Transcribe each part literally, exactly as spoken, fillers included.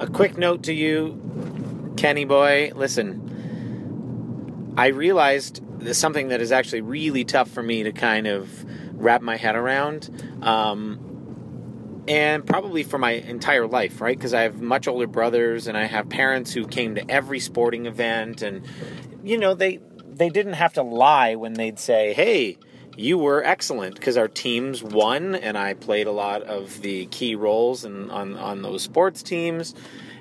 a quick note to you, Kenny boy. Listen, I realized there's something that is actually really tough for me to kind of wrap my head around, um, and probably for my entire life, right? Because I have much older brothers, and I have parents who came to every sporting event, and, you know, they they didn't have to lie when they'd say, hey, you were excellent, because our teams won, and I played a lot of the key roles in, on, on those sports teams.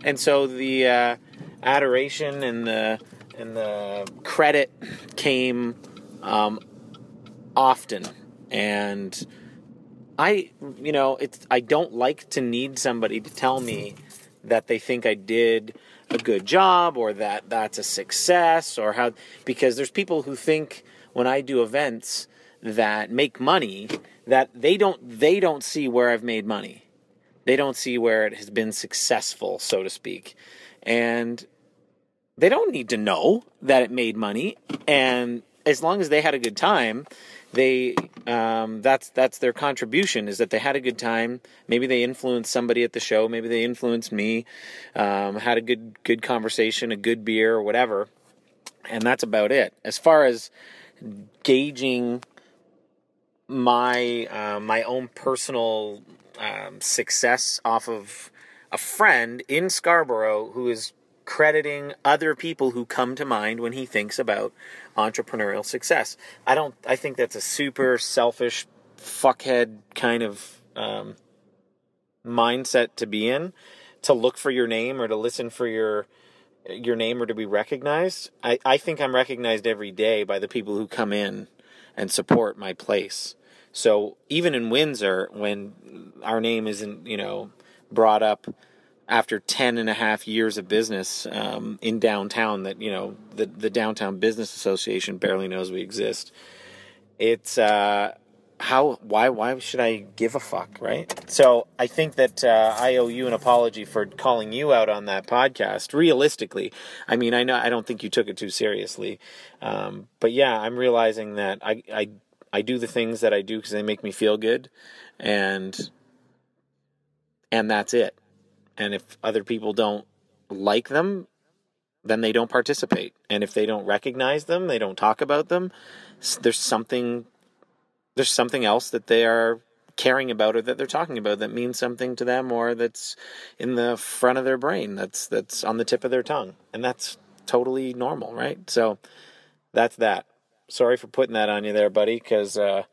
And so the uh, adoration and the and the credit came um, often. And I, you know, it's I don't like to need somebody to tell me that they think I did a good job, or that that's a success, or how, because there's people who think when I do events that make money, that they don't they don't see where I've made money. They don't see where it has been successful, so to speak. And they don't need to know that it made money. And as long as they had a good time, they um, that's that's their contribution, is that they had a good time. Maybe they influenced somebody at the show. Maybe they influenced me, um, had a good good conversation, a good beer, or whatever. And that's about it. As far as gauging my uh, my own personal um, success off of a friend in Scarborough who is crediting other people who come to mind when he thinks about entrepreneurial success, I don't. I think that's a super selfish fuckhead kind of um, mindset to be in. To look for your name, or to listen for your your name, or to be recognized. I, I think I'm recognized every day by the people who come in and support my place. So even in Windsor, when our name isn't, you know, brought up after ten and a half years of business um, in downtown, that, you know, the, the Downtown Business Association barely knows we exist. It's, uh, how, why, why should I give a fuck, right? So I think that uh, I owe you an apology for calling you out on that podcast, realistically. I mean, I know, I don't think you took it too seriously. Um, but yeah, I'm realizing that I, I, I do the things that I do because they make me feel good, and and that's it. And if other people don't like them, then they don't participate. And if they don't recognize them, they don't talk about them, there's something there's something else that they are caring about, or that they're talking about, that means something to them, or that's in the front of their brain, that's that's on the tip of their tongue. And that's totally normal, right? So that's that. Sorry for putting that on you there, buddy, because, uh,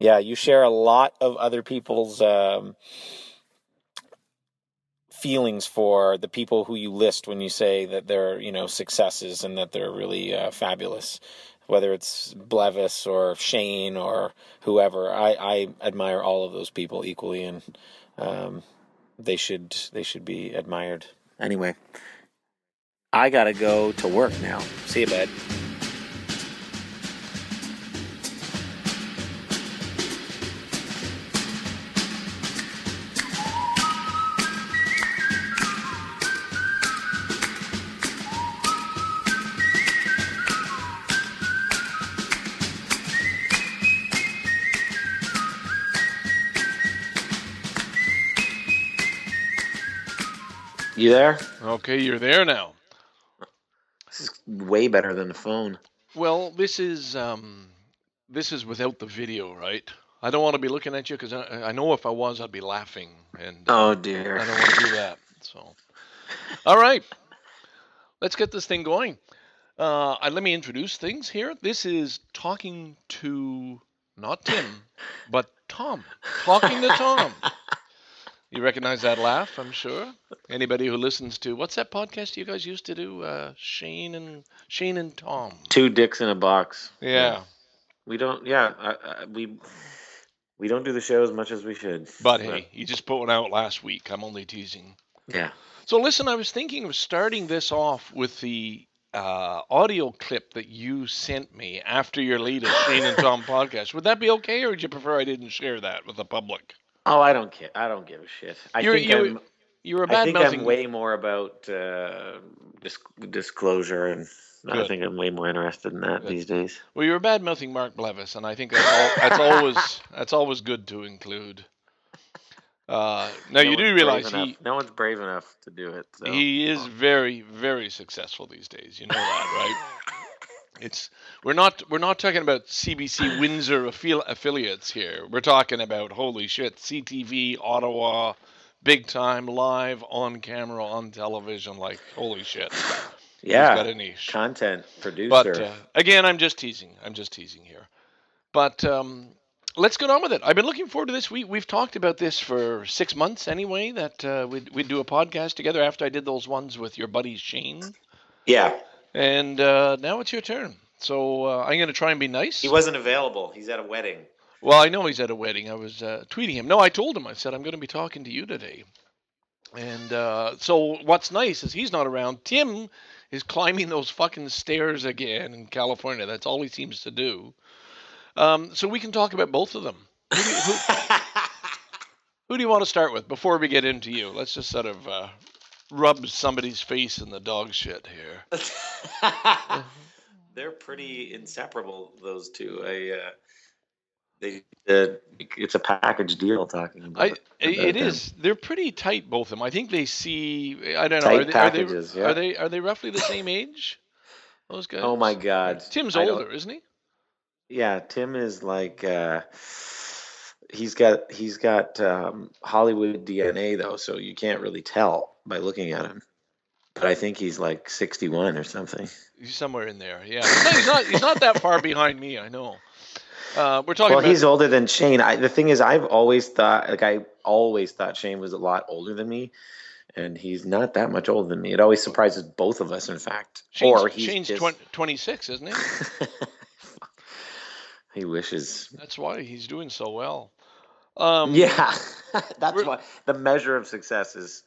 yeah, you share a lot of other people's um, feelings for the people who you list when you say that they're, you know, successes and that they're really uh, fabulous, whether it's Blevis or Shane or whoever. I, I admire all of those people equally, and um, they should they should be admired. Anyway, I got to go to work now. See you, bud. You there? Okay, you're there now. This is way better than the phone. Well, this is um, this is without the video, right? I don't want to be looking at you, because I, I know if I was, I'd be laughing. And uh, oh dear, I don't want to do that. So, all right, let's get this thing going. Uh, let me introduce things here. This is talking to not Tim, but Tom. Talking to Tom. You recognize that laugh, I'm sure. Anybody who listens to, what's that podcast you guys used to do? Uh, Shane and Shane and Tom. Two Dicks in a Box. Yeah. yeah. We don't. Yeah, I, I, we we don't do the show as much as we should. But, but hey, you just put one out last week. I'm only teasing. Yeah. So listen, I was thinking of starting this off with the uh, audio clip that you sent me after your latest Shane and Tom podcast. Would that be okay, or would you prefer I didn't share that with the public? Oh, I don't care. I don't give a shit. I you're, think you're, I'm. You're a bad I think mousing. I'm way more about uh, disc, disclosure, and Good. I think I'm way more interested in that Good. these days. Well, you're a bad mouthing Mark Blevis, and I think that's, all, that's always that's always good to include. Uh, now no you do realize he enough. no one's brave enough to do it. So. He is very, very successful these days. You know that, right? It's we're not we're not talking about C B C Windsor affi- affiliates here. We're talking about holy shit, C T V Ottawa, big time, live on camera on television. Like holy shit. Yeah, got a niche. Content producer. But uh, again, I'm just teasing. I'm just teasing here. But um, let's get on with it. I've been looking forward to this. We we've talked about this for six months anyway. That uh, we'd we'd do a podcast together after I did those ones with your buddy Shane. Yeah. And uh, now it's your turn. So uh, I'm going to try and be nice. He wasn't available. He's at a wedding. Well, I know he's at a wedding. I was uh, tweeting him. No, I told him. I said, I'm going to be talking to you today. And uh, so what's nice is he's not around. Tim is climbing those fucking stairs again in California. That's all he seems to do. Um, so we can talk about both of them. Who do, you, who, who do you want to start with before we get into you? Let's just sort of... Uh, rub somebody's face in the dog shit here. They're pretty inseparable, those two. I, uh, they, uh, it's a package deal talking about I, about it them. Is. They're pretty tight, both of them. I think they see, I don't tight know. Are they, packages, are they, yeah. Are they, are they roughly the same age? Those guys? Oh, my God. Tim's older, isn't he? Yeah, Tim is like... Uh, He's got he's got um, Hollywood D N A though, so you can't really tell by looking at him. But I think he's like sixty-one or something. He's somewhere in there. Yeah, he's not he's not, he's not that far behind me. I know. Uh, we're talking. Well, about... he's older than Shane. I, the thing is, I've always thought like I always thought Shane was a lot older than me, and he's not that much older than me. It always surprises both of us, in fact. Shane's, or he's Shane's just... twenty, twenty-six, isn't he? He wishes. That's why he's doing so well. Um, yeah, that's why the measure of success is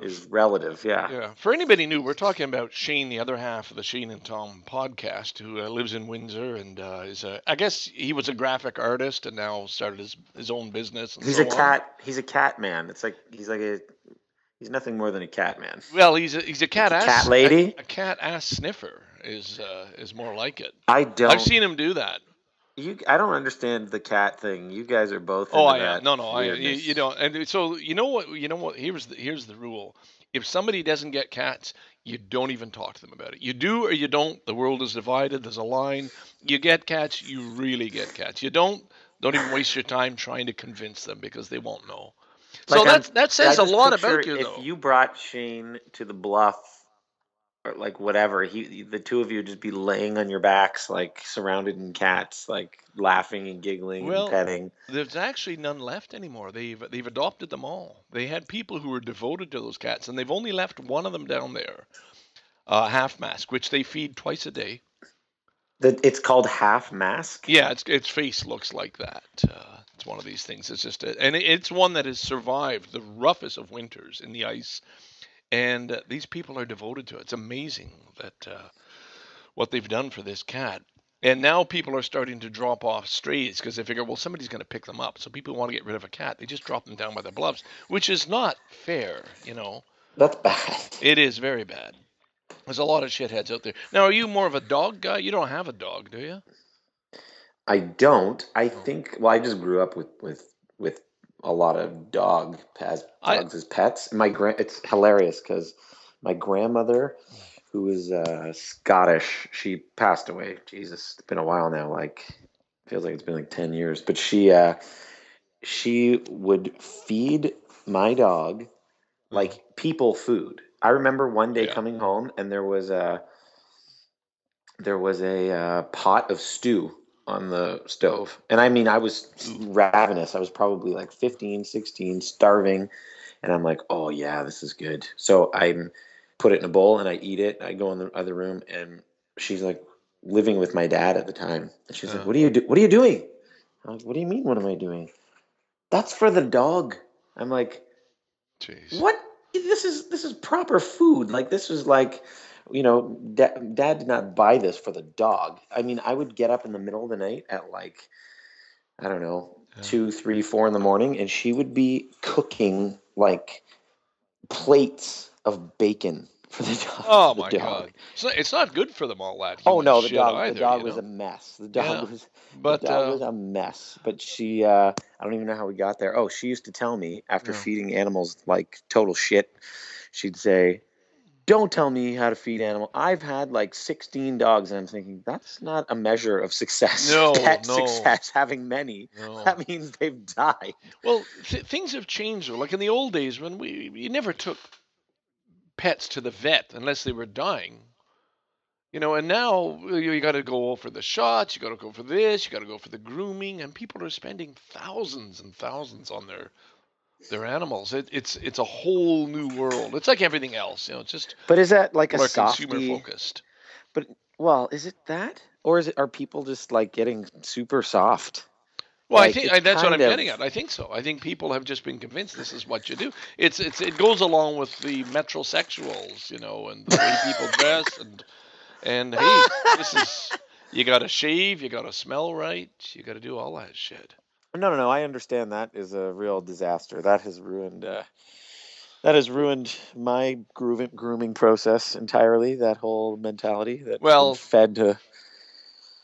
is relative. Yeah. Yeah. For anybody new, we're talking about Shane, the other half of the Shane and Tom podcast, who uh, lives in Windsor and uh, is a. I guess he was a graphic artist and now started his, his own business. And he's so a cat. On. He's a cat man. It's like he's like a. He's nothing more than a cat man. Well, he's a, he's a cat ass cat lady. A, a cat ass sniffer is uh, is more like it. I don't. I've seen him do that. You, I don't understand the cat thing. You guys are both. Oh, into I that no, no, I, you, you don't. And so you know what? You know what? Here's the here's the rule. If somebody doesn't get cats, you don't even talk to them about it. You do or you don't. The world is divided. There's a line. You get cats, you really get cats. You don't. Don't even waste your time trying to convince them because they won't know. So like that's, that says a lot about you. If though. you brought Shane to the bluff. Or like whatever, he the two of you would just be laying on your backs, like surrounded in cats, like laughing and giggling well, and petting. There's actually none left anymore. They've they've adopted them all. They had people who were devoted to those cats, and they've only left one of them down there, uh, Half Mask, which they feed twice a day. That it's called Half Mask. Yeah, its its face looks like that. Uh, it's one of these things. It's just, a, and it's one that has survived the roughest of winters in the ice. And uh, these people are devoted to it. It's amazing that uh, what they've done for this cat. And now people are starting to drop off strays because they figure, well, somebody's going to pick them up. So people want to get rid of a cat. They just drop them down by their bluffs, which is not fair, you know. That's bad. It is very bad. There's a lot of shitheads out there. Now, are you more of a dog guy? You don't have a dog, do you? I don't. I think, well, I just grew up with, with, with. a lot of dog as dogs I, as pets. My grand it's hilarious because my grandmother, who is uh, Scottish, she passed away. Jesus, it's been a while now. Like feels like it's been like ten years. But she uh, she would feed my dog like people food. I remember one day yeah. coming home and there was a there was a uh, pot of stew on the stove. And I mean, I was ravenous. I was probably like fifteen, sixteen, starving. And I'm like, oh yeah, this is good. So I put it in a bowl and I eat it. I go in the other room and she's like living with my dad at the time. And she's uh, like, what are you do? What are you doing? I'm like, what do you mean? What am I doing? That's for the dog. I'm like, Jeez. What? This is, this is proper food. Like this was like, you know, da- dad did not buy this for the dog. I mean, I would get up in the middle of the night at like, I don't know, yeah. two, three, four in the morning, and she would be cooking like plates of bacon for the dog. Oh, my dog. God. It's not, it's not good for them, all that. Oh, no, the dog, either, the dog was know? a mess. The dog, yeah. was, but, the dog uh, was a mess. But she, uh, I don't even know how we got there. Oh, she used to tell me after yeah. feeding animals like total shit, she'd say, don't tell me how to feed animal. I've had like sixteen dogs, and I'm thinking, that's not a measure of success. No, Pet no. success, having many. No. That means they've died. Well, th- things have changed. Like in the old days when we, you never took pets to the vet unless they were dying. You know, and now you got to go for the shots, you got to go for this, you got to go for the grooming, and people are spending thousands and thousands on their They're animals. It, it's it's a whole new world. It's like everything else, you know. It's just. But is that like a softie? Consumer focused. But well, is it that, or is it are people just like getting super soft? Well, like, I think I, that's what I'm of... getting at. I think so. I think people have just been convinced this is what you do. It's it's it goes along with the metrosexuals, you know, and the way people dress, and and hey, this is you got to shave, you got to smell right, you got to do all that shit. No, no, no. I understand that is a real disaster. That has ruined, uh, that has ruined my grooming process entirely. That whole mentality that well, I'm fed to.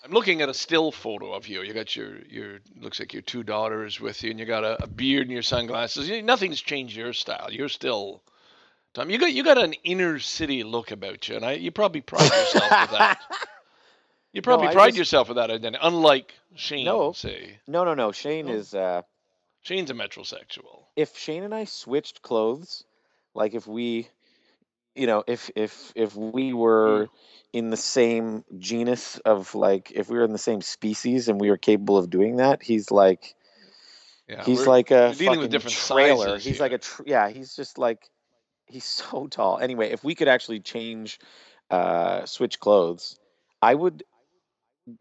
I'm looking at a still photo of you. You got your your looks like your two daughters with you, and you got a, a beard and your sunglasses. You, nothing's changed your style. You're still, Tom. You got you got an inner city look about you, and I you probably pride yourself with that. You probably no, pride just, yourself with that identity, unlike Shane, no, say. No, no, no. Shane no. is... Uh, Shane's a metrosexual. If Shane and I switched clothes, like if we, you know, if if if we were mm. in the same genus of, like, if we were in the same species and we were capable of doing that, he's like, yeah, he's like a fucking with different trailer. He's here. like a, tra- yeah, he's just like, he's so tall. Anyway, if we could actually change, uh, switch clothes, I would...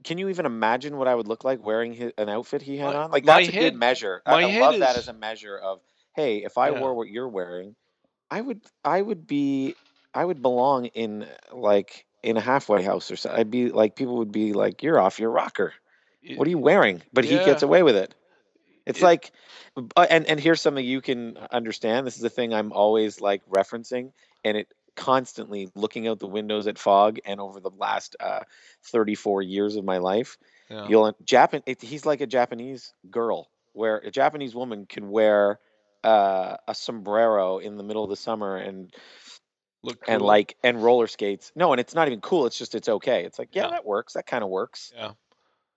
Can you even imagine what I would look like wearing his, an outfit he had on? Like, that's my a head, good measure. I, I love is, that as a measure of, hey, if I yeah. wore what you're wearing, I would, I would be, I would belong in like in a halfway house or something. I'd be like, people would be like, you're off your rocker. What are you wearing? But yeah. he gets away with it. It's it, like, and and here's something you can understand. This is the thing I'm always like referencing, and it. Constantly looking out the windows at fog, and over the last uh, thirty-four years of my life, yeah. you'll Japan. It, he's like a Japanese girl, where a Japanese woman can wear uh, a sombrero in the middle of the summer and look cool. and like and roller skates. No, and it's not even cool. It's just it's okay. It's like yeah, yeah. that works. That kind of works. Yeah,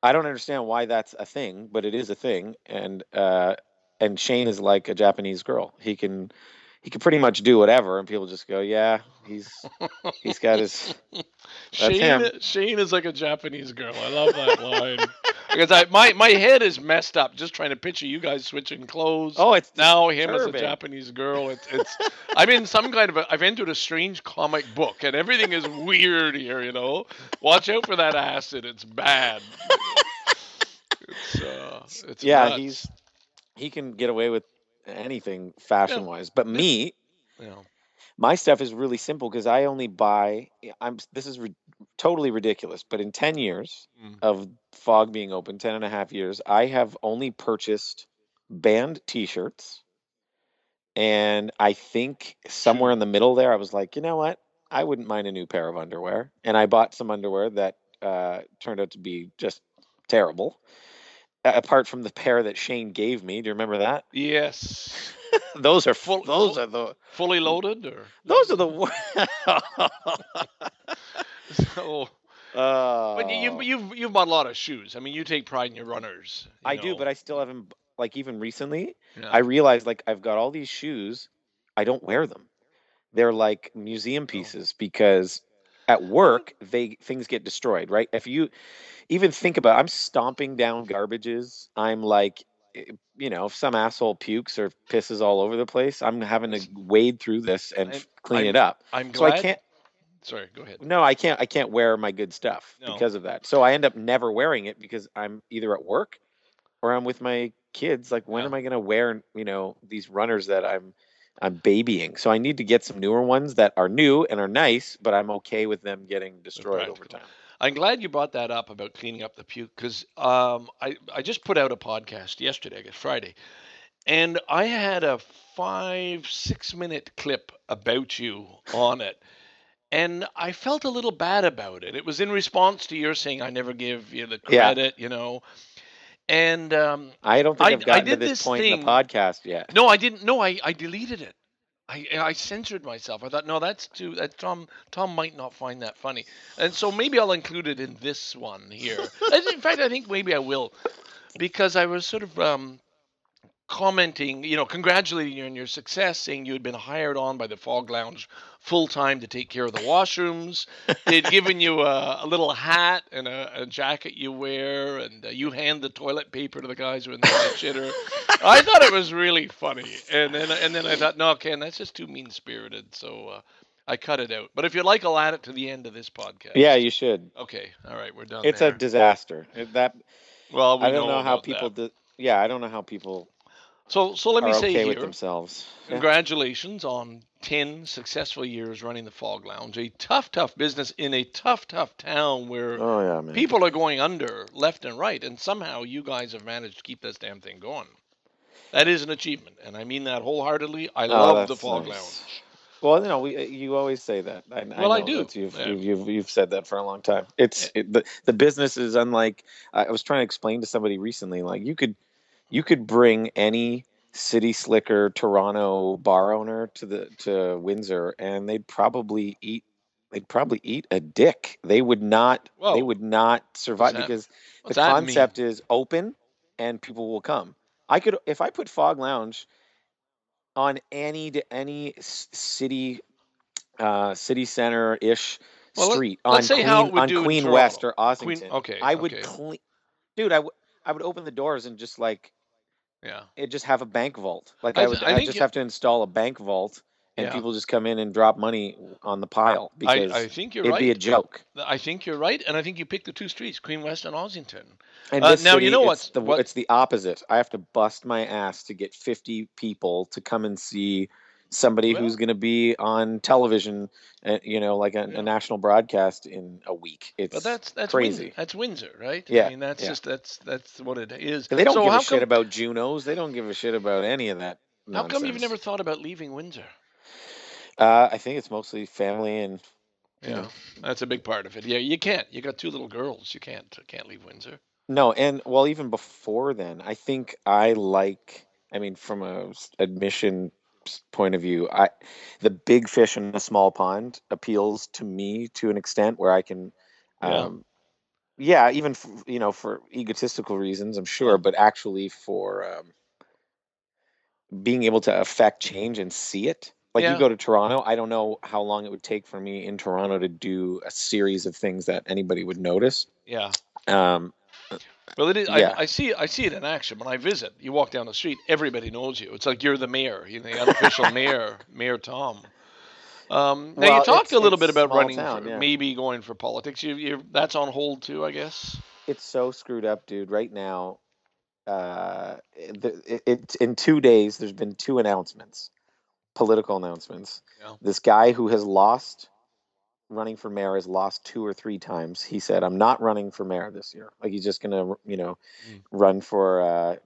I don't understand why that's a thing, but it is a thing. And uh, and Shane is like a Japanese girl. He can. He could pretty much do whatever, and people just go, "Yeah, he's he's got his." Shane him. Shane is like a Japanese girl. I love that line because I my my head is messed up just trying to picture you guys switching clothes. Oh, it's now disturbing. Him as a Japanese girl. It's it's. I'm in some kind of a. I've entered a strange comic book, and everything is weird here. You know, watch out for that acid. It's bad. It's uh. It's yeah, nuts. he's he can get away with. Anything fashion wise, yeah. but me, yeah. my stuff is really simple because I only buy. I'm this is re- totally ridiculous, but in ten years mm. of Fog being open, ten and a half years, I have only purchased band T-shirts, and I think somewhere in the middle there, I was like, you know what, I wouldn't mind a new pair of underwear, and I bought some underwear that uh, turned out to be just terrible. Apart from the pair that Shane gave me, do you remember that? Yes. those are full. Those full, are the fully loaded, or those are the. so, uh, but you you've you've bought a lot of shoes. I mean, you take pride in your runners. You I know. do, but I still haven't. Like even recently, yeah. I realized like I've got all these shoes. I don't wear them. They're like museum pieces oh. because. At work, they things get destroyed, right? If you even think about, I'm stomping down garbages. I'm like, you know, if some asshole pukes or pisses all over the place, I'm having to wade through this and I'm, clean I'm, it up. I'm so glad. I can't. Sorry, go ahead. No, I can't. I can't wear my good stuff no. because of that. So I end up never wearing it because I'm either at work or I'm with my kids. Like, when yeah. am I going to wear, you know, these runners that I'm. I'm babying, so I need to get some newer ones that are new and are nice, but I'm okay with them getting destroyed over time. I'm glad you brought that up about cleaning up the puke, because um, I, I just put out a podcast yesterday, I guess Friday, and I had a five, six minute clip about you on it, And I felt a little bad about it. It was in response to your saying, I never give you the credit, yeah. you know. And um, I don't think I, I've gotten to this, this point thing. in the podcast yet. No, I didn't. No, I, I deleted it. I, I censored myself. I thought, no, that's too, that Tom Tom might not find that funny. And so maybe I'll include it in this one here. In fact, I think maybe I will. Because I was sort of um, commenting, you know, congratulating you on your success, saying you had been hired on by the Fog Lounge full-time to take care of the washrooms. They'd given you a, a little hat and a, a jacket you wear, and uh, you hand the toilet paper to the guys who are in the shitter. I thought it was really funny. And then and then I thought, no, Ken, that's just too mean-spirited, so uh, I cut it out. But if you like, I'll add it to the end of this podcast. Yeah, you should. Okay, all right, we're done It's there. a disaster. That... Well, we I don't know, know how people do, yeah, I don't know how people so so let me are say okay here, with themselves. Yeah. Congratulations on ten successful years running the Fog Lounge, a tough, tough business in a tough, tough town where oh, yeah, people are going under left and right, and somehow you guys have managed to keep this damn thing going. That is an achievement, and I mean that wholeheartedly. I oh, love the Fog nice. Lounge. Well, you know, we, you always say that. I, well, I, know I do. You've, yeah. you've, you've, you've said that for a long time. It's yeah. it, the, the business is unlike, I was trying to explain to somebody recently, like you could, you could bring any city slicker Toronto bar owner to the, to Windsor and they'd probably eat, they'd probably eat a dick. They would not, Whoa. they would not survive because What's the concept mean? is open and people will come. I could, if I put Fog Lounge on any any city uh, city center ish well, street on Queen, on Queen West or Ossington, Queen, okay, I would okay. clean, dude. I, w- I would open the doors and just like, yeah, it just have a bank vault. Like I, I would, I, I just you, have to install a bank vault, and yeah. people just come in and drop money on the pile because I, I think you're it'd right. be a joke. I think you're right, and I think you picked the two streets, Queen West and Ossington. And uh, now city, you know what's the, what? It's the opposite. I have to bust my ass to get fifty people to come and see somebody well, who's going to be on television, uh, you know, like a, yeah. a national broadcast in a week. It's but that's, that's crazy. Windsor. That's Windsor, right? Yeah. I mean, that's yeah. just that's that's what it is. They don't so give a shit come... about Junos. They don't give a shit about any of that nonsense. How come you've never thought about leaving Windsor? Uh, I think it's mostly family and. You yeah, know. That's a big part of it. Yeah, you can't. You got two little girls. You can't can't leave Windsor. No, and well, even before then, I think I like, I mean, from a admission point of view, I, the big fish in a small pond appeals to me to an extent where I can, um, yeah, yeah even, for, you know, for egotistical reasons, I'm sure, but actually for um, being able to affect change and see it. Like yeah. you go to Toronto, I don't know how long it would take for me in Toronto to do a series of things that anybody would notice. Yeah. Um, Well, it is, yeah. I, I see. I see it in action when I visit. You walk down the street, everybody knows you. It's like you're the mayor, you're the unofficial mayor, Mayor Tom. Um, now well, you talked a little bit about running, town, for, yeah. maybe going for politics. You, you, that's on hold too, I guess. It's so screwed up, dude. Right now, uh, the, it, it in two days. There's been two announcements, political announcements. Yeah. This guy who has lost. running for mayor has lost two or three times. He said, I'm not running for mayor this year. Like he's just going to, you know, mm. run for uh,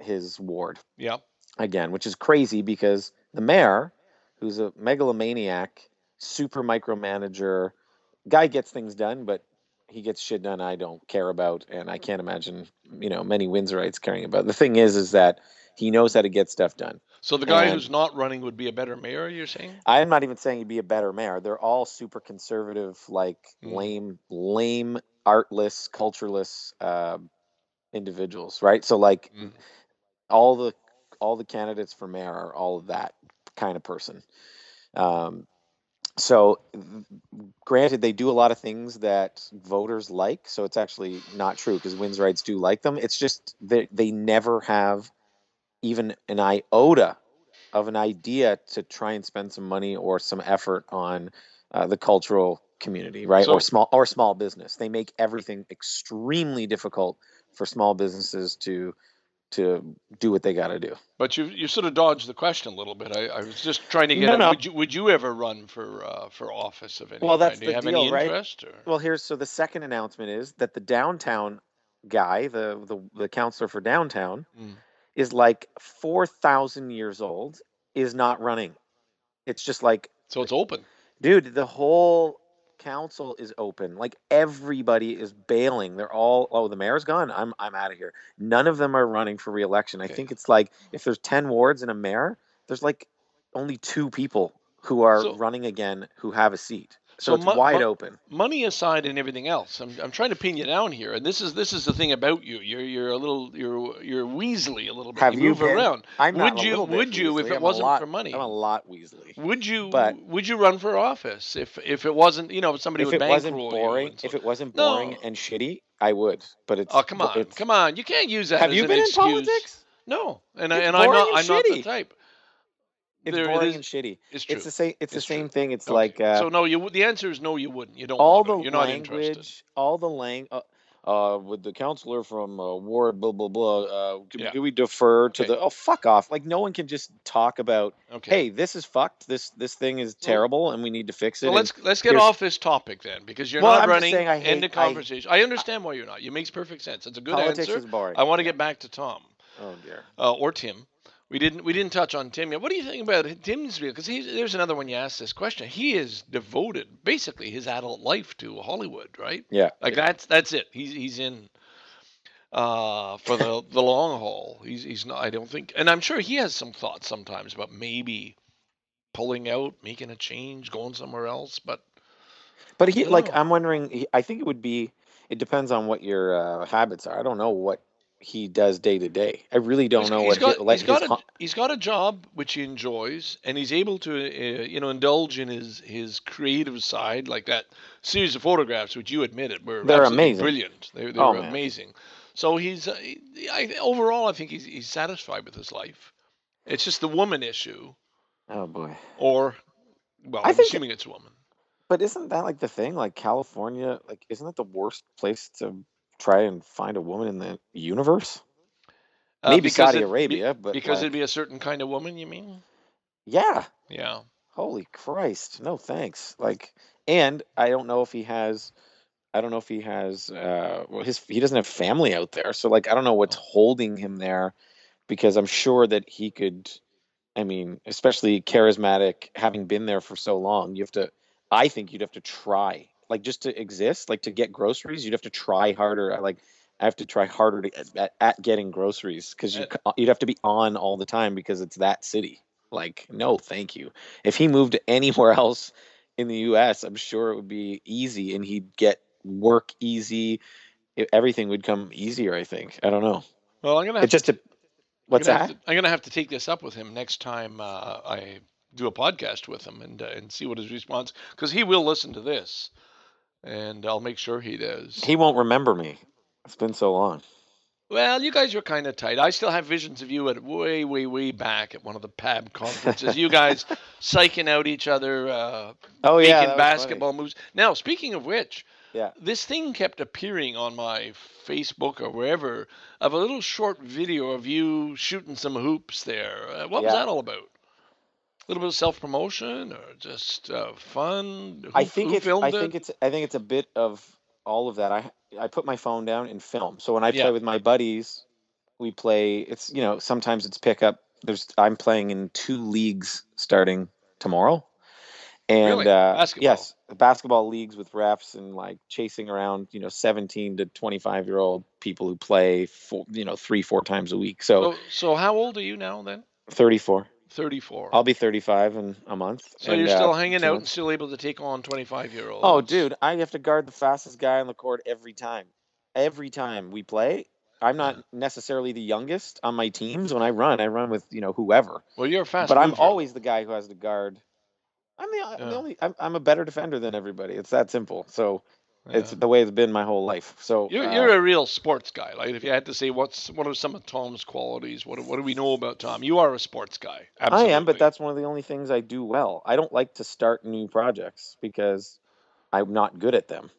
his ward yeah. again, which is crazy because the mayor, who's a megalomaniac, super micromanager, guy gets things done, but he gets shit done I don't care about. And I can't imagine, you know, many Windsorites caring about. The thing is, is that he knows how to get stuff done. So the guy and who's not running would be a better mayor, you're saying? I'm not even saying he'd be a better mayor. They're all super conservative, like mm. lame, lame, artless, cultureless uh, individuals, right? So like mm. all the all the candidates for mayor are all of that kind of person. Um, so granted, they do a lot of things that voters like. So it's actually not true because Windsorites do like them. It's just they they never have even an iota of an idea to try and spend some money or some effort on uh, the cultural community, right? So, or small or small business. They make everything extremely difficult for small businesses to to do what they got to do. But you you sort of dodged the question a little bit. I, I was just trying to get no, no. Would you would you ever run for uh, for office of any kind? Well, that's the deal, right? Do you have any interest? Or? Well, here's so the second announcement is that the downtown guy, the the, the counselor for downtown. Mm. is like four thousand years old, is not running. It's just like... So it's open. Dude, the whole council is open. Like, everybody is bailing. They're all, oh, the mayor's gone. I'm I'm out of here. None of them are running for re-election. Okay. I think it's like, if there's ten wards and a mayor, there's like only two people who are so, running again who have a seat. So, so it's mo- wide mo- open. Money aside and everything else, I'm I'm trying to pin you down here. And this is this is the thing about you. You're you're a little you're you're Weasley a little bit. Have you, you move been, around? I'm would not you a little bit would you Weasley. If it I'm wasn't lot, for money? I'm a lot Weasley. Would you but, would you run for office if if it wasn't, you know, if somebody would bankroll boring, you? So, if it wasn't boring no. and shitty, I would. But it's Oh, come on. It's, come on. You can't use that have as you an been excuse. In politics? No. And it's I and I'm not I'm not the type. It's there, boring it is, and shitty. It's true. It's the same. It's, it's the same true. Thing. It's okay. like uh, so. No, you. The answer is no. You wouldn't. You don't. All the You're language. Not interested. All the language. Uh, uh, with the counselor from uh, Ward, blah blah blah. Uh, do, yeah. do we defer okay. to the? Oh, fuck off! Like, no one can just talk about. Okay. Hey, this is fucked. This this thing is terrible, and we need to fix it. Well, let's let's get off this topic then, because you're well, not I'm running. Just I hate, end the conversation. I, I understand why you're not. It makes perfect sense. It's a good politics answer. Is boring. I want to get back to Tom. Oh dear. Uh, or Tim. We didn't we didn't touch on Tim yet. What do you think about Tim's view? Because there's another one you asked this question. He is devoted, basically, his adult life to Hollywood, right? Yeah. Like yeah. that's that's it. He's he's in uh, for the, the long haul. He's he's not. I don't think, and I'm sure he has some thoughts sometimes about maybe pulling out, making a change, going somewhere else. But but he like know. I'm wondering. I think it would be. It depends on what your uh, habits are. I don't know what. He does day to day. I really don't he's, know he's what got, he, like he's got. A, he's got a job which he enjoys, and he's able to, uh, you know, indulge in his, his creative side, like that series of photographs, which you admitted were they're amazing, brilliant. They, they oh, were man. amazing. So he's uh, he, I, overall, I think he's he's satisfied with his life. It's just the woman issue. Oh boy. Or, well, I I'm assuming it, it's a woman. But isn't that like the thing? Like California, like isn't that the worst place to? Try and find a woman in the universe? Uh, Maybe Saudi it, Arabia, be, but because like, it'd be a certain kind of woman, you mean? Yeah. Yeah. Holy Christ! No thanks. Like, and I don't know if he has. I don't know if he has. Uh, well, his he doesn't have family out there, so like I don't know what's holding him there, because I'm sure that he could. I mean, especially charismatic, having been there for so long, you have to. I think you'd have to try. Like just to exist, like to get groceries, you'd have to try harder. I like, I have to try harder to, at, at getting groceries because you, you'd have to be on all the time because it's that city. Like, no, thank you. If he moved anywhere else in the U S, I'm sure it would be easy and he'd get work easy. Everything would come easier, I think. I don't know. Well, I'm gonna have it's just to, to what's I'm that? To, I'm gonna have to take this up with him next time uh, I do a podcast with him and uh, and see what his response, because he will listen to this. And I'll make sure he does. He won't remember me. It's been so long. Well, you guys were kind of tight. I still have visions of you at way, way, way back at one of the P A B conferences. You guys psyching out each other, uh, oh, making yeah, basketball funny. Moves. Now, speaking of which, yeah. this thing kept appearing on my Facebook or wherever of a little short video of you shooting some hoops there. Uh, what yeah. was that all about? A little bit of self-promotion or just uh, fun? Who, I think who it's, filmed I it? think it's I think it's a bit of all of that. I I put my phone down and film. So when I yeah. play with my buddies, we play. It's you know sometimes it's pickup. There's I'm playing in two leagues starting tomorrow, and really? uh, basketball. yes, basketball leagues with refs and like chasing around you know seventeen to twenty-five year old people who play four, you know three four times a week. So so, so how old are you now then? thirty-four thirty-four I'll be thirty-five in a month. So and, you're still uh, hanging out and still able to take on twenty-five-year-olds. Oh, dude, I have to guard the fastest guy on the court every time. Every time we play, I'm not yeah. necessarily the youngest on my teams. When I run, I run with, you know, whoever. Well, you're a fast But mover. I'm always the guy who has to guard. I'm the, I'm yeah. the only I'm, I'm a better defender than everybody. It's that simple. So yeah. it's the way it's been my whole life. So You're, uh, you're a real sports guy. Like if you had to say what's what are some of Tom's qualities, what what do we know about Tom? You are a sports guy. Absolutely. I am, but that's one of the only things I do well. I don't like to start new projects because I'm not good at them.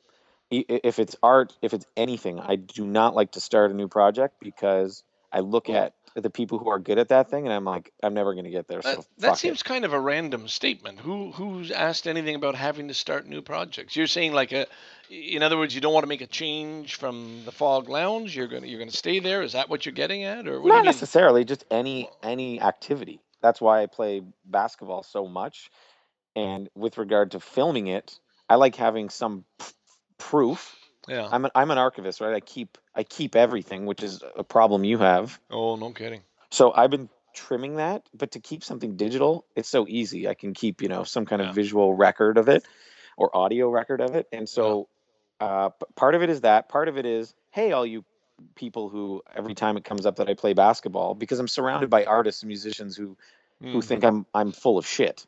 If it's art, if it's anything, I do not like to start a new project because I look at the people who are good at that thing and I'm like, I'm never going to get there. So that that seems it. kind of a random statement. Who who's asked anything about having to start new projects? You're saying like a, in other words, you don't want to make a change from the Fog Lounge. You're gonna you're gonna stay there. Is that what you're getting at, or what not do you necessarily? Mean? Just any any activity. That's why I play basketball so much. And with regard to filming it, I like having some p- proof. Yeah. I'm an, I'm an archivist, right? I keep I keep everything, which is a problem you have. Oh, no kidding. So I've been trimming that, but to keep something digital, it's so easy. I can keep, you know, some kind yeah. of visual record of it or audio record of it. And so yeah. uh, part of it is that. Part of it is, hey, all you people who every time it comes up that I play basketball, because I'm surrounded by artists and musicians who mm. who think I'm I'm full of shit.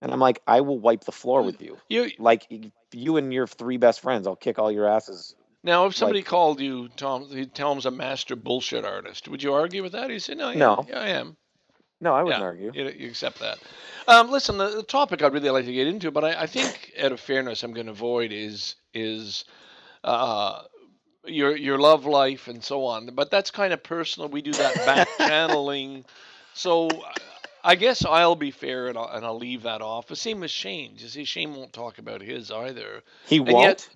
And I'm like, I will wipe the floor with you. you. Like, you and your three best friends, I'll kick all your asses. Now, if somebody like, called you, Tom, he'd tell him he's a master bullshit artist. Would you argue with that? He'd say, no, yeah, no. yeah I am. No, I wouldn't yeah, argue. You, you accept that. Um, listen, the, the topic I'd really like to get into, but I, I think out of fairness I'm going to avoid is is uh, your your love life and so on. But that's kind of personal. We do that back-channeling. So... I guess I'll be fair and I'll, and I'll leave that off. The same with Shane. You see, Shane won't talk about his either. He and won't?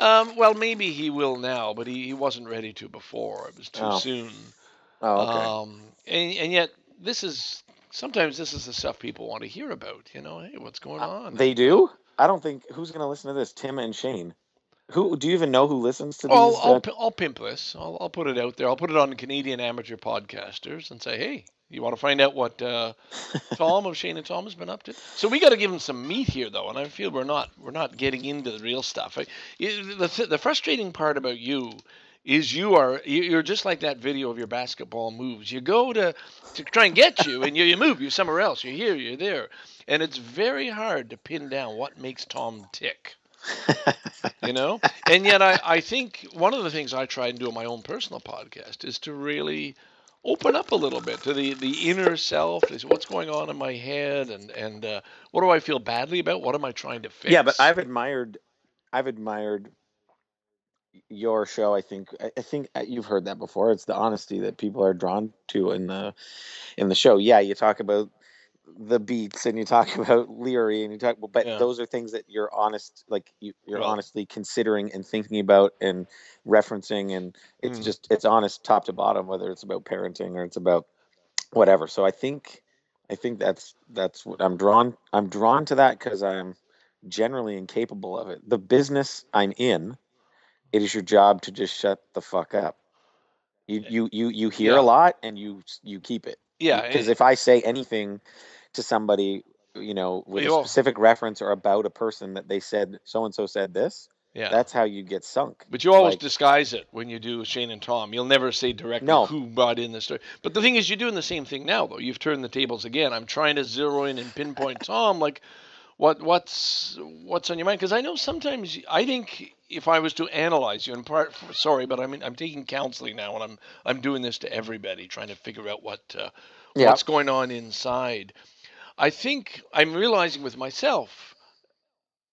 Yet, um, well, maybe he will now, but he, he wasn't ready to before. It was too oh. soon. Oh, okay. Um, and, and yet, this is, sometimes this is the stuff people want to hear about. You know, hey, what's going uh, on? They do? I don't think, who's going to listen to this? Tim and Shane. Who do you even know who listens to these? Oh, I'll, I'll, I'll pimp this. I'll, I'll put it out there. I'll put it on Canadian Amateur Podcasters and say, hey. You want to find out what uh, Tom of Shane and Tom has been up to? So we got to give him some meat here, though, and I feel we're not we're not getting into the real stuff. I, the th- the frustrating part about you is you are you're just like that video of your basketball moves. You go to to try and get you, and you, you move. You're somewhere else. You're here. You're there, and it's very hard to pin down what makes Tom tick. You know, and yet I I think one of the things I try and do on my own personal podcast is to really. Open up a little bit to the, the inner self. Is what's going on in my head, and and uh, what do I feel badly about? What am I trying to fix? Yeah, but I've admired, I've admired your show. I think I think you've heard that before. It's the honesty that people are drawn to in the in the show. Yeah, you talk about the beats and you talk about Leary and you talk, but yeah. those are things that you're honest, like you, you're right. honestly considering and thinking about and referencing. And it's mm. just, it's honest top to bottom, whether it's about parenting or it's about whatever. So I think, I think that's, that's what I'm drawn. I'm drawn to that because I'm generally incapable of it. The business I'm in, it is your job to just shut the fuck up. You, you, you, you hear yeah. a lot and you, you keep it. Yeah. Because if I say anything to somebody, you know, with a specific reference or about a person that they said, so-and-so said this, yeah. that's how you get sunk. But you always like, disguise it when you do Shane and Tom. You'll never say directly no. who brought in the story. But the thing is, you're doing the same thing now, though. You've turned the tables again. I'm trying to zero in and pinpoint Tom. Like, what, what's, what's on your mind? Because I know sometimes, I think if I was to analyze you, and part, sorry, but I mean, I'm taking counseling now, and I'm I'm doing this to everybody, trying to figure out what uh, yeah. what's going on inside. I think I'm realizing with myself,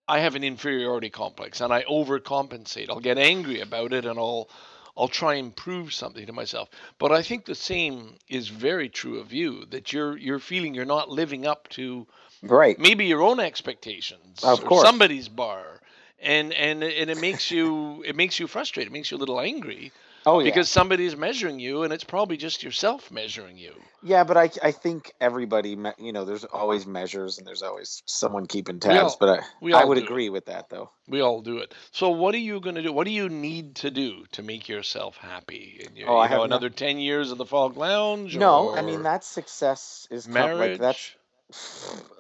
I have an inferiority complex, and I overcompensate. I'll get angry about it, and I'll I'll try and prove something to myself. But I think the same is very true of you, that you're you're feeling you're not living up to. Right. Maybe your own expectations. Of course. Or somebody's bar. And and and it makes you it makes you frustrated. It makes you a little angry. Oh yeah. Because somebody's measuring you and it's probably just yourself measuring you. Yeah, but I, I think everybody, me- you know, there's always measures and there's always someone keeping tabs, all, but I we all I would agree it. with that though. We all do it. So what are you going to do? What do you need to do to make yourself happy? And you, oh, you I know, have another not... ten years of the Fog Lounge? No, I mean that success is marriage. Kind of like that's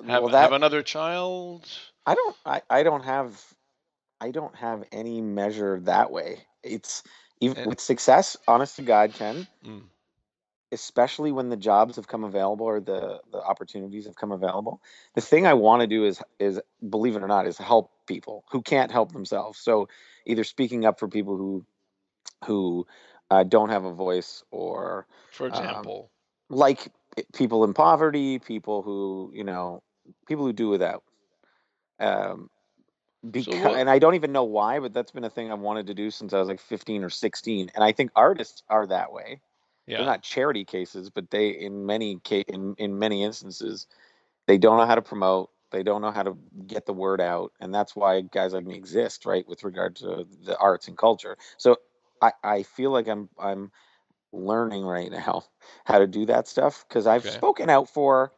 Have, well, that, have another child? I don't. I, I don't have. I don't have any measure that way. It's even and, with success. Honest to God, Ken. Mm. Especially when the jobs have come available or the, the opportunities have come available. The thing I want to do is is believe it or not is help people who can't help themselves. So either speaking up for people who who uh, don't have a voice, or for example, um, like. people in poverty, people who, you know, people who do without. Um, because, so and I don't even know why, but that's been a thing I've wanted to do since I was like fifteen or sixteen. And I think artists are that way. Yeah. They're not charity cases, but they, in many ca- in, in many instances, they don't know how to promote. They don't know how to get the word out. And that's why guys like me exist, right, with regard to the arts and culture. So I, I feel like I'm I'm... learning right now how to do that stuff because I've okay. spoken out for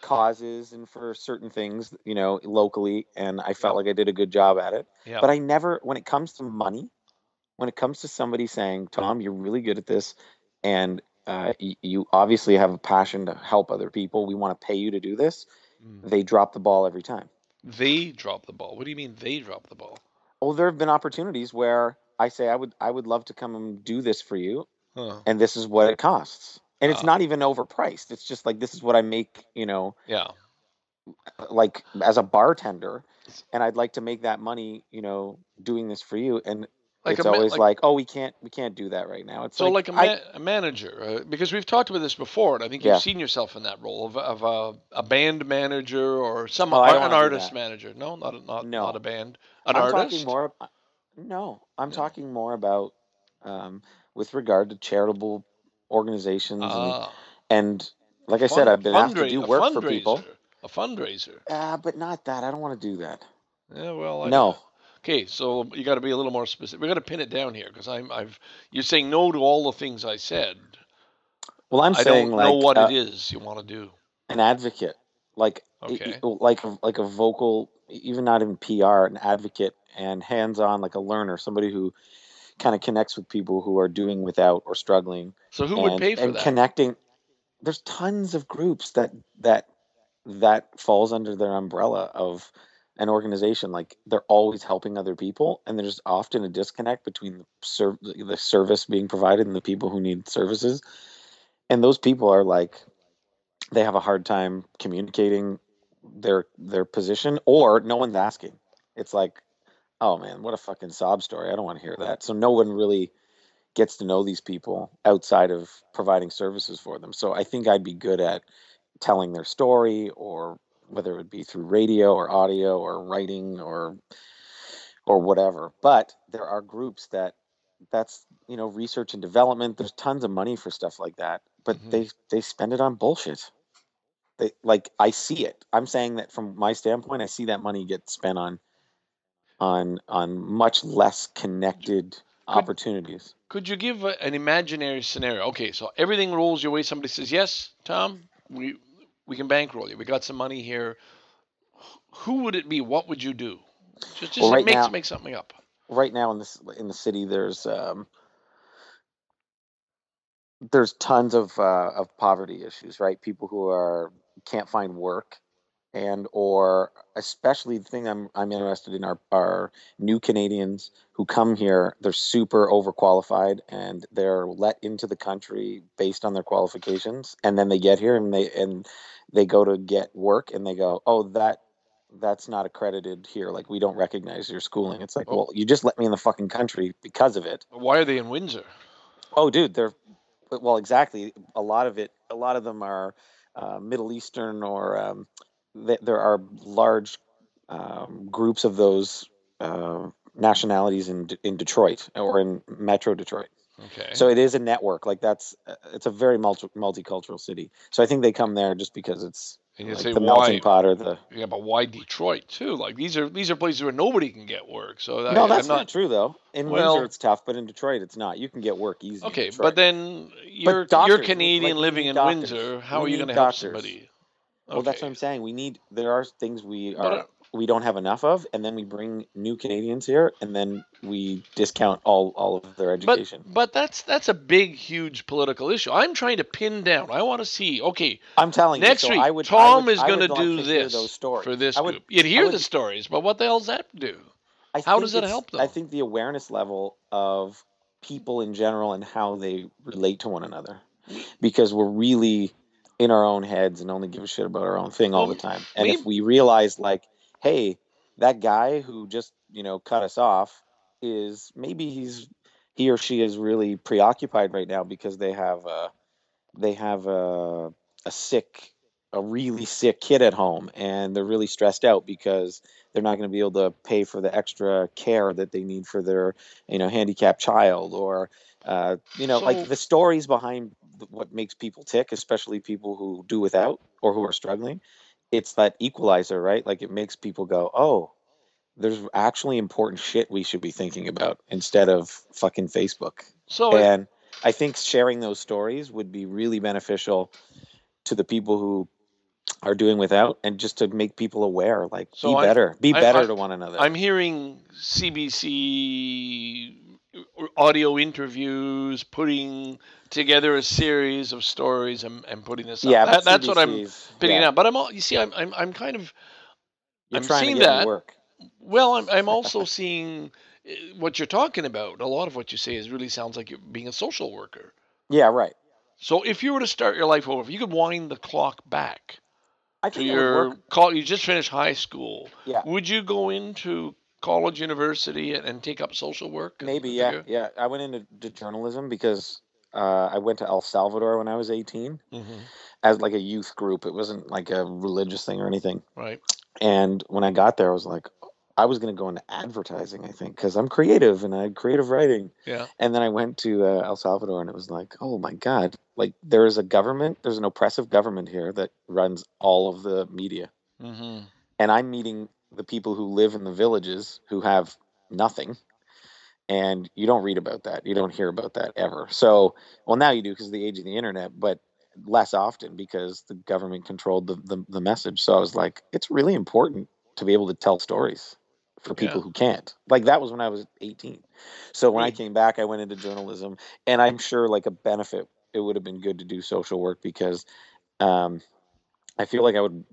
causes and for certain things, you know, locally. And I felt like I did a good job at it. Yeah. But I never, when it comes to money, when it comes to somebody saying, Tom, you're really good at this, and uh, y- you obviously have a passion to help other people, we want to pay you to do this. Mm. They drop the ball every time. They drop the ball. What do you mean they drop the ball? Oh, there have been opportunities where I say, I would, I would love to come and do this for you. Huh. And this is what it costs. And it's uh, not even overpriced. It's just like, this is what I make, you know, yeah, like as a bartender, and I'd like to make that money, you know, doing this for you. And like it's ma- always like, like, oh, we can't, we can't do that right now. It's so like, like a, ma- I, a manager, uh, because we've talked about this before, and I think you've yeah. seen yourself in that role of, of a, a band manager or some, oh, an artist manager. No, not, not, no. not a band, an I'm artist. Talking more, no, I'm yeah. talking more about, um, with regard to charitable organizations uh, and, and like fund, I said, I've been asked to do work for people. A fundraiser. Uh, but not that. I don't want to do that. Yeah, well, I, no. Okay, so you got to be a little more specific. We got to pin it down here because I'm. I've. You're saying no to all the things I said. Well, I'm I saying don't like, know what uh, it is you want to do. An advocate, like okay. like like a vocal, even not in P R, an advocate and hands-on, like a learner, somebody who kind of connects with people who are doing without or struggling. So who and, would pay for and that? Connecting. There's tons of groups that that that falls under their umbrella of an organization. Like they're always helping other people, and there's often a disconnect between the, ser- the service being provided and the people who need services. And those people are like, they have a hard time communicating their their position, or no one's asking. It's like, oh man, what a fucking sob story. I don't want to hear that. So no one really gets to know these people outside of providing services for them. So I think I'd be good at telling their story, or whether it would be through radio or audio or writing or or whatever. But there are groups that that's, you know, research and development. There's tons of money for stuff like that, but mm-hmm. they they spend it on bullshit. They like I see it. I'm saying that from my standpoint, I see that money get spent on on on much less connected could, opportunities. Could you give a, an imaginary scenario? Okay, so everything rolls your way. Somebody says, yes, Tom, we we can bankroll you. We got some money here. Who would it be? What would you do? Just, just well, right make, now, make something up. Right now in this in the city, there's um, there's tons of uh, of poverty issues, right? People who are can't find work. And or especially the thing I'm I'm interested in are, are new Canadians who come here. They're super overqualified and they're let into the country based on their qualifications. And then they get here and they and they go to get work and they go, oh, that that's not accredited here. Like, we don't recognize your schooling. It's like, oh. well, you just let me in the fucking country because of it. Why are they in Windsor? Oh, dude, they're well, exactly. A lot of it. A lot of them are uh, Middle Eastern or. Um, There are large um, groups of those uh, nationalities in in Detroit or in Metro Detroit. Okay. So it is a network. Like that's it's a very multi- multicultural city. So I think they come there just because it's and you like say, the melting why, pot or the yeah. But why Detroit too? Like these are these are places where nobody can get work. So that, no, that's not, not true though. In well, Windsor it's tough, but in Detroit it's not. You can get work easy. Okay, but then you're but doctors, you're Canadian like, living in doctors. Windsor. How we are you going to help somebody? Well, okay. That's what I'm saying. We need there are things we are but, uh, we don't have enough of, and then we bring new Canadians here, and then we discount all, all of their education. But, but that's that's a big, huge political issue. I'm trying to pin down. I want to see. Okay, I'm telling next you. Next so week, I would, Tom I would, is going to do this for this I would, group. You'd hear would, the stories, but what the hell's that do? I how does it help them? I think the awareness level of people in general and how they relate to one another, because we're really. In our own heads and only give a shit about our own thing all the time. And we, if we realize like, hey, that guy who just, you know, cut us off is maybe he's, he or she is really preoccupied right now because they have a, they have a, a sick, a really sick kid at home and they're really stressed out because they're not going to be able to pay for the extra care that they need for their, you know, handicapped child or, uh, you know, so, like the stories behind what makes people tick, especially people who do without or who are struggling, it's that equalizer, right? Like it makes people go, oh, there's actually important shit we should be thinking about instead of fucking Facebook. So and I, I think sharing those stories would be really beneficial to the people who are doing without, and just to make people aware, like, so be I, better, be I, better I, to one another. I'm hearing C B C audio interviews, putting together a series of stories and, and putting this up. Yeah, that, that's what I'm picking yeah. out. But I'm all, you see, I'm, I'm, I'm kind of, you're I'm trying seeing to get that. Work. Well, I'm, I'm also seeing what you're talking about. A lot of what you say is really sounds like you're being a social worker. Yeah, right. So if you were to start your life over, if you could wind the clock back, I think to your call, you just finished high school. Yeah. Would you go into college, university, and, and take up social work? Maybe, yeah, figure? yeah. I went into journalism because uh, I went to El Salvador when I was eighteen, mm-hmm. as like a youth group. It wasn't like a religious thing or anything. Right. And when I got there, I was like, I was going to go into advertising, I think, because I'm creative and I had creative writing. Yeah. And then I went to uh, El Salvador, and it was like, oh my God, like there is a government, there's an oppressive government here that runs all of the media. Mm-hmm. And I'm meeting the people who live in the villages who have nothing. And you don't read about that. You don't hear about that ever. So, well, now you do because of the age of the internet, but less often because the government controlled the, the, the message. So I was like, it's really important to be able to tell stories for people yeah. who can't. Like that was when I was eighteen. So when I came back, I went into journalism, and I'm sure like a benefit, it would have been good to do social work because um, I feel like I would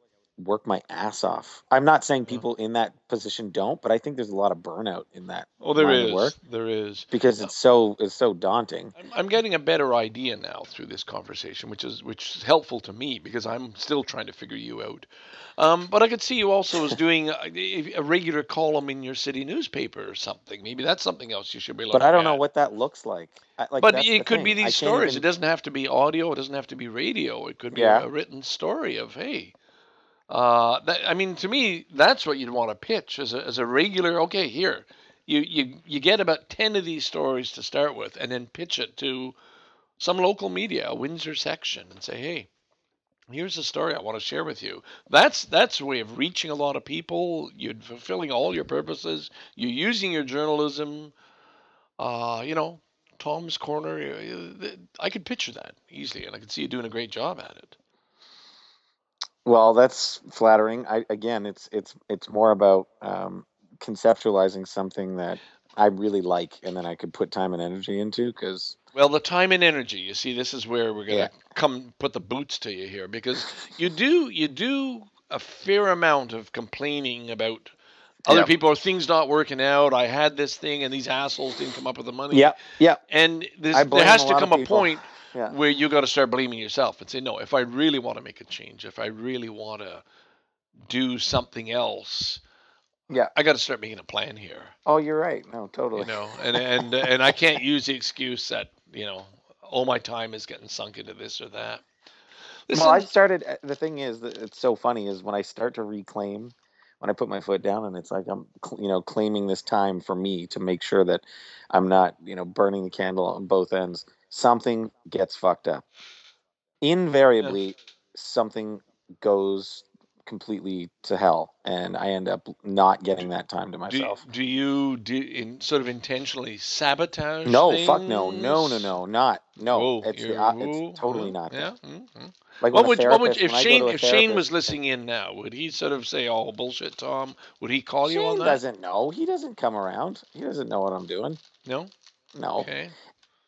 work my ass off. I'm not saying people in that position don't, but I think there's a lot of burnout in that. Oh, there is. Work there is. Because it's so, it's so daunting. I'm, I'm getting a better idea now through this conversation, which is, which is helpful to me because I'm still trying to figure you out. Um, but I could see you also as doing a, a regular column in your city newspaper or something. Maybe that's something else you should be looking at. But I don't at. know what that looks like. I, like but it could thing. be these stories. Even... It doesn't have to be audio. It doesn't have to be radio. It could be yeah. a written story of, hey, Uh, that, I mean, to me, that's what you'd want to pitch as a, as a regular, okay, here, you, you, you get about ten of these stories to start with and then pitch it to some local media, a Windsor section, and say, hey, here's a story I want to share with you. That's, that's a way of reaching a lot of people. You're fulfilling all your purposes. You're using your journalism, uh, you know, Tom's Corner. I could picture that easily, and I could see you doing a great job at it. Well, that's flattering. I, again, it's it's it's more about um, conceptualizing something that I really like, and then I could put time and energy into. Because well, the time and energy. You see, this is where we're gonna yeah. come put the boots to you here, because you do you do a fair amount of complaining about other yep. people or things not working out. I had this thing, and these assholes didn't come up with the money. Yeah, yeah. And this, there has to come a point. Yeah. Where you got to start believing yourself and say, no, if I really want to make a change, if I really want to do something else, yeah, I got to start making a plan here. Oh, you're right. No, totally. You know, and and and I can't use the excuse that, you know, all my time is getting sunk into this or that. Listen, well, I started. The thing is that it's so funny is when I start to reclaim, when I put my foot down, and it's like I'm, you know, claiming this time for me to make sure that I'm not, you know, burning the candle on both ends. Something gets fucked up. Invariably, yeah. something goes completely to hell, and I end up not getting that time to myself. Do, do you do in, sort of intentionally sabotage? No, things? fuck no, no, no, no, not no. Oh, it's, uh, it's totally not. Yeah. Mm-hmm. Like what would, what would if Shane if Shane was listening in now? Would he sort of say, "Oh, bullshit, Tom"? Would he call Shane you on that? He doesn't know. He doesn't come around. He doesn't know what I'm doing. No. No. Okay.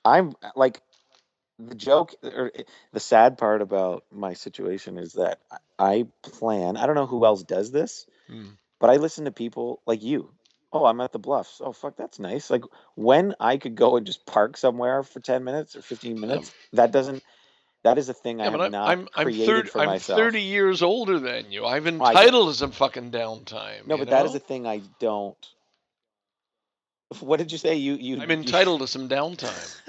I'm like the joke or the sad part about my situation is that I plan. I don't know who else does this, mm. but I listen to people like you. Oh, I'm at the Bluffs. Oh, fuck, that's nice. Like when I could go and just park somewhere for ten minutes or fifteen minutes, yeah. that doesn't. That is a thing yeah, I have I'm, not I'm, I'm created thirty, for I'm myself. I'm thirty years older than you. I'm entitled to some fucking downtime. No, but know? that is a thing I don't. What did you say? You you. I'm entitled you... to some downtime.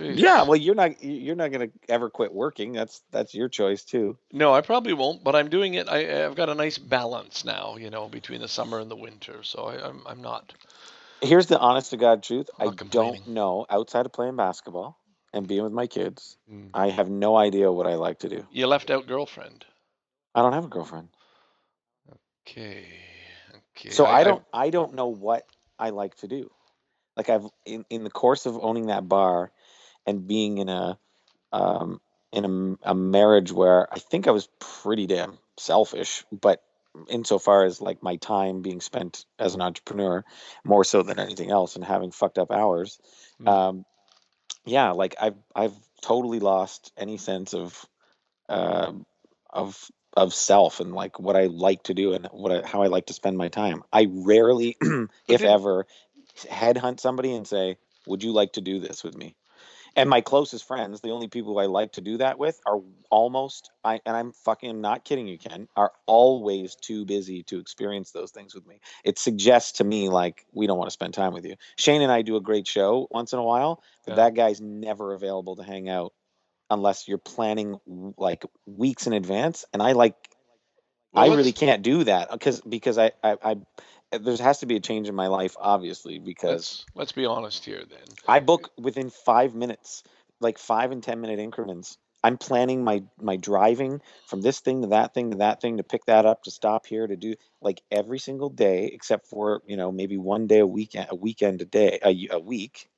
Yeah, well, you're not you're not gonna ever quit working. That's that's your choice too. No, I probably won't. But I'm doing it. I, I've got a nice balance now, you know, between the summer and the winter. So I, I'm I'm not. Here's the honest to God truth. I don't know. Outside of playing basketball and being with my kids, mm-hmm. I have no idea what I like to do. You left out girlfriend. I don't have a girlfriend. Okay. Okay. So I, I don't I, I don't know what I like to do. Like I've in, in the course of owning that bar and being in a um, in a, a marriage where I think I was pretty damn selfish, but insofar as like my time being spent as an entrepreneur more so than anything else and having fucked up hours. Mm-hmm. Um, yeah, like I've, I've totally lost any sense of, uh, of, of self and like what I like to do and what, I, how I like to spend my time. I rarely, if ever, headhunt somebody and say, would you like to do this with me? And my closest friends, the only people I like to do that with are almost, I and I'm fucking not kidding you, Ken, are always too busy to experience those things with me. It suggests to me, like, we don't want to spend time with you. Shane and I do a great show once in a while, but yeah. that guy's never available to hang out unless you're planning, like, weeks in advance. And I, like, well, I really can't do that because because I, I, I – there has to be a change in my life, obviously, because let's, let's be honest here. Then I book within five minutes, like five and ten minute increments. I'm planning my, my driving from this thing to that thing to that thing to pick that up to stop here to do like every single day, except for you know maybe one day a weekend, a weekend a day, a, a week.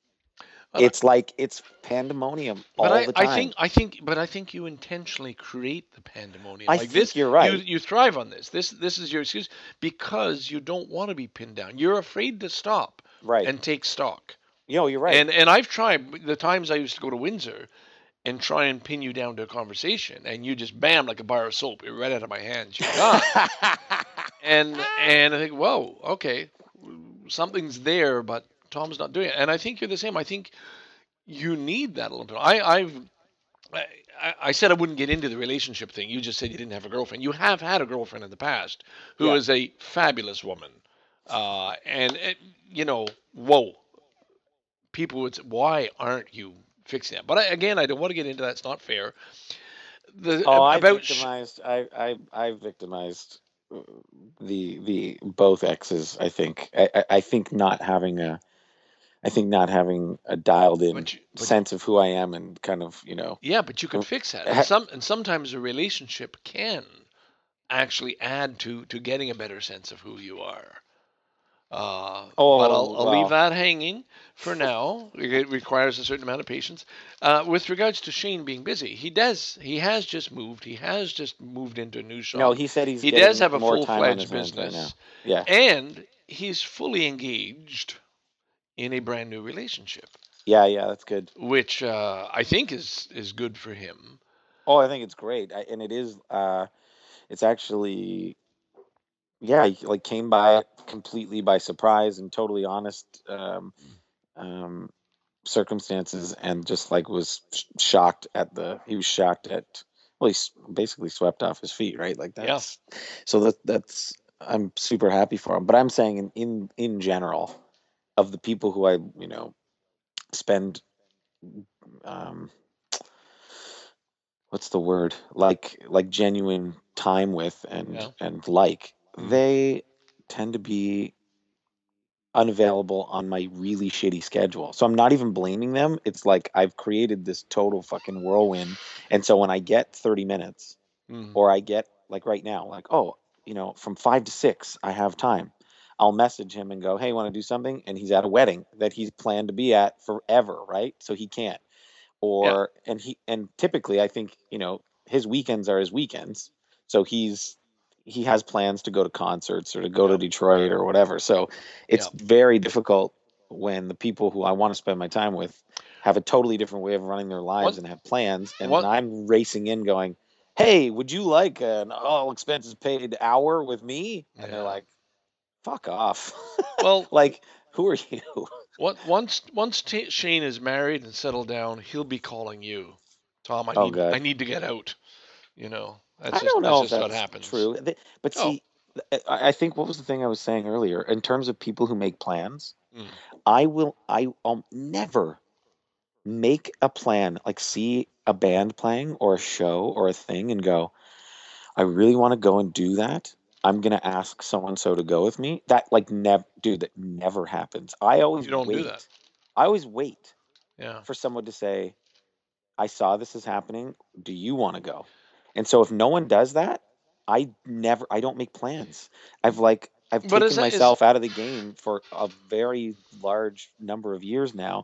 Uh, it's like it's pandemonium all I, the time. I think I think, but I think you intentionally create the pandemonium. I like think this, you're right. You, you thrive on this. This this is your excuse because you don't want to be pinned down. You're afraid to stop right. and take stock. No, you're right. And and I've tried the times I used to go to Windsor and try and pin you down to a conversation, and you just bam like a bar of soap. You're right out of my hands. You're gone. and and I think, whoa, okay, something's there, but Tom's not doing it. And I think you're the same. I think you need that a little bit. I, I've, I, I said I wouldn't get into the relationship thing. You just said you didn't have a girlfriend. You have had a girlfriend in the past who yeah. is a fabulous woman. Uh, and, it, you know, whoa. People would say, why aren't you fixing that? But I, again, I don't want to get into that. It's not fair. The, oh, about I victimized. Sh- I, I, I victimized the, the both exes, I think. I, I, I think not having a, I think not having a dialed-in but you, but sense of who I am and kind of, you know... Yeah, but you can fix that. And, some, and sometimes a relationship can actually add to, to getting a better sense of who you are. Uh, oh, but I'll, I'll wow. leave that hanging for now. It requires a certain amount of patience. Uh, with regards to Shane being busy, he does. He has just moved. He has just moved into a new shop. No, he said he's he does have a full-fledged business. Right yeah. And he's fully engaged in a brand new relationship. Yeah, yeah, that's good. Which uh, I think is, is good for him. Oh, I think it's great. I, and it is, uh, it's actually, yeah, he, like came by it completely by surprise and totally honest um, um, circumstances and just like was shocked at the, he was shocked at, well, he's basically swept off his feet, right? Like that's, yeah. so that that's, I'm super happy for him. But I'm saying in, in, in general, of the people who I, you know, spend, um, what's the word? Like, like genuine time with and, yeah. and like, they tend to be unavailable on my really shitty schedule. So I'm not even blaming them. It's like, I've created this total fucking whirlwind. And so when I get thirty minutes mm-hmm. or I get like right now, like, oh, you know, from five to six, I have time. I'll message him and go, hey, want to do something? And he's at a wedding that he's planned to be at forever, right? So he can't. Or yeah. and he and typically I think, you know, his weekends are his weekends. So he's he has plans to go to concerts or to go yeah. to Detroit or whatever. So it's yeah. very difficult when the people who I want to spend my time with have a totally different way of running their lives what? and have plans. And then I'm racing in going, hey, would you like an all expenses paid hour with me? And yeah. they're like, fuck off. Well, like, who are you? What once once T- Shane is married and settled down, he'll be calling you, Tom. I oh, need God. I need to get out. You know, that's I just, don't know that's if just that's what happens. True, but see, oh. I think what was the thing I was saying earlier in terms of people who make plans. Mm. I will. I um never make a plan like see a band playing or a show or a thing and go, I really want to go and do that. I'm going to ask so-and-so to go with me. That like never, dude, that never happens. I always you don't wait. do that. I always wait yeah. for someone to say, I saw this is happening. Do you want to go? And so if no one does that, I never, I don't make plans. I've like, I've but taken that, myself is... out of the game for a very large number of years now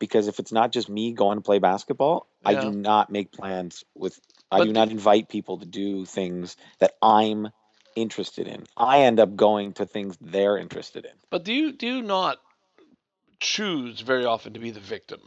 because if it's not just me going to play basketball, yeah. I do not make plans with, but I do not invite people to do things that I'm interested in. I end up going to things they're interested in. But do you, do you not choose very often to be the victim?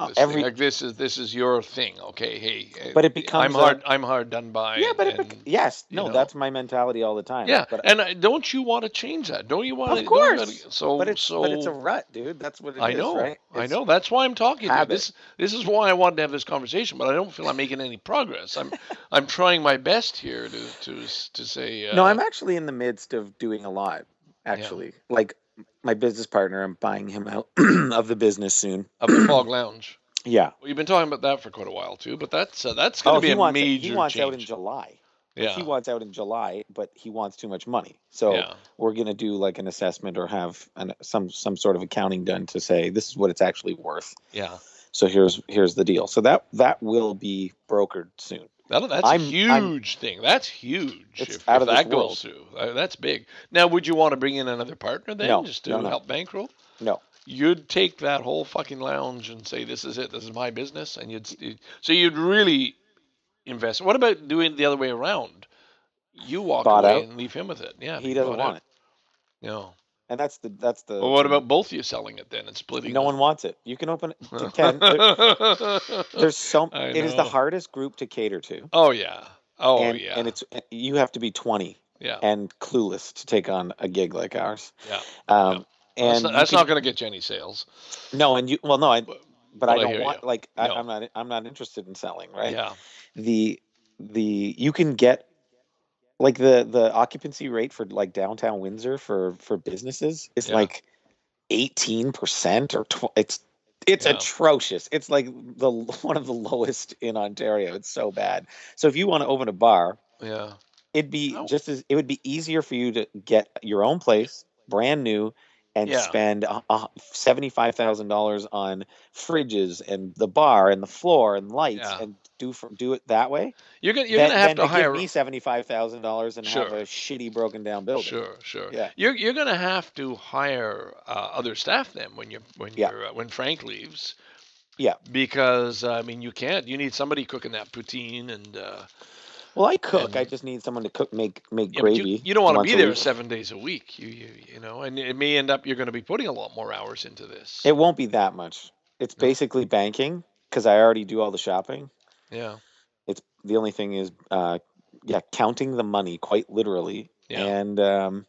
This uh, every, like this is this is your thing, okay? Hey, but it becomes I'm hard. A, I'm hard done by. Yeah, but and, it bec- yes, no, you know. That's my mentality all the time. Yeah, but and I, don't you want to change that? Don't you want? Of to, course. Gotta, so, but it's so, but it's a rut, dude. That's what it I is. I know. Right? I know. That's why I'm talking. Habit. To you. This this is why I wanted to have this conversation, but I don't feel I'm making any progress. I'm I'm trying my best here to to to say. Uh, no, I'm actually in the midst of doing a lot. Actually, yeah. like. My business partner, I'm buying him out of the business soon. Of the Fog Lounge. Yeah. Well, you've been talking about that for quite a while, too, but that's uh, that's going to oh, be a wants, major change. He wants change. out in July. Yeah. Like, he wants out in July, but he wants too much money. So yeah. we're going to do like an assessment or have an, some some sort of accounting done to say this is what it's actually worth. Yeah. So here's here's the deal. So that, that will be brokered soon. That, that's I'm, a huge I'm, thing. That's huge. It's if, out if of that goes through, that's big. Now, would you want to bring in another partner then, no, just to no, no. help bankroll? No. You'd take that whole fucking lounge and say, "This is it. This is my business," and you'd so you'd really invest. What about doing it the other way around? You walk bought away out. And leave him with it. Yeah, he doesn't want out. It. No. And that's the that's the. Well, what about both of you selling it then and splitting? No it? One wants it. You can open it. Ken, there, there's so. It know. Is the hardest group to cater to. Oh yeah. Oh and, yeah. And it's you have to be twenty. Yeah. And clueless to take on a gig like ours. Yeah. Um, yeah. And that's not, that's can, not going to get you any sales. No, and you well no, I, but, but I don't I want you. Like no. I, I'm not I'm not interested in selling right. Yeah. The the you can get. Like the, the occupancy rate for like downtown Windsor for, for businesses is yeah. like eighteen percent or tw- it's it's yeah. atrocious. It's like the one of the lowest in Ontario. It's so bad. So if you want to open a bar, yeah, it'd be no. just as it would be easier for you to get your own place, brand new, and yeah. spend uh, seventy-five thousand dollars on fridges and the bar and the floor and lights yeah. and. Do for, do it that way. You're gonna you're then, gonna have to hire give me seventy-five thousand dollars and sure. have a shitty broken down building. Sure, sure. Yeah. You're you're gonna have to hire uh, other staff then when you when yeah. you're uh, when Frank leaves. Yeah. Because uh, I mean you can't. You need somebody cooking that poutine and. Uh, well, I cook. And, I just need someone to cook make make yeah, gravy. You, you don't want to be there seven days a week. You you you know, and it may end up you're going to be putting a lot more hours into this. It won't be that much. It's no. basically banking because I already do all the shopping. Yeah, it's the only thing is, uh, yeah, counting the money quite literally, yeah. and um,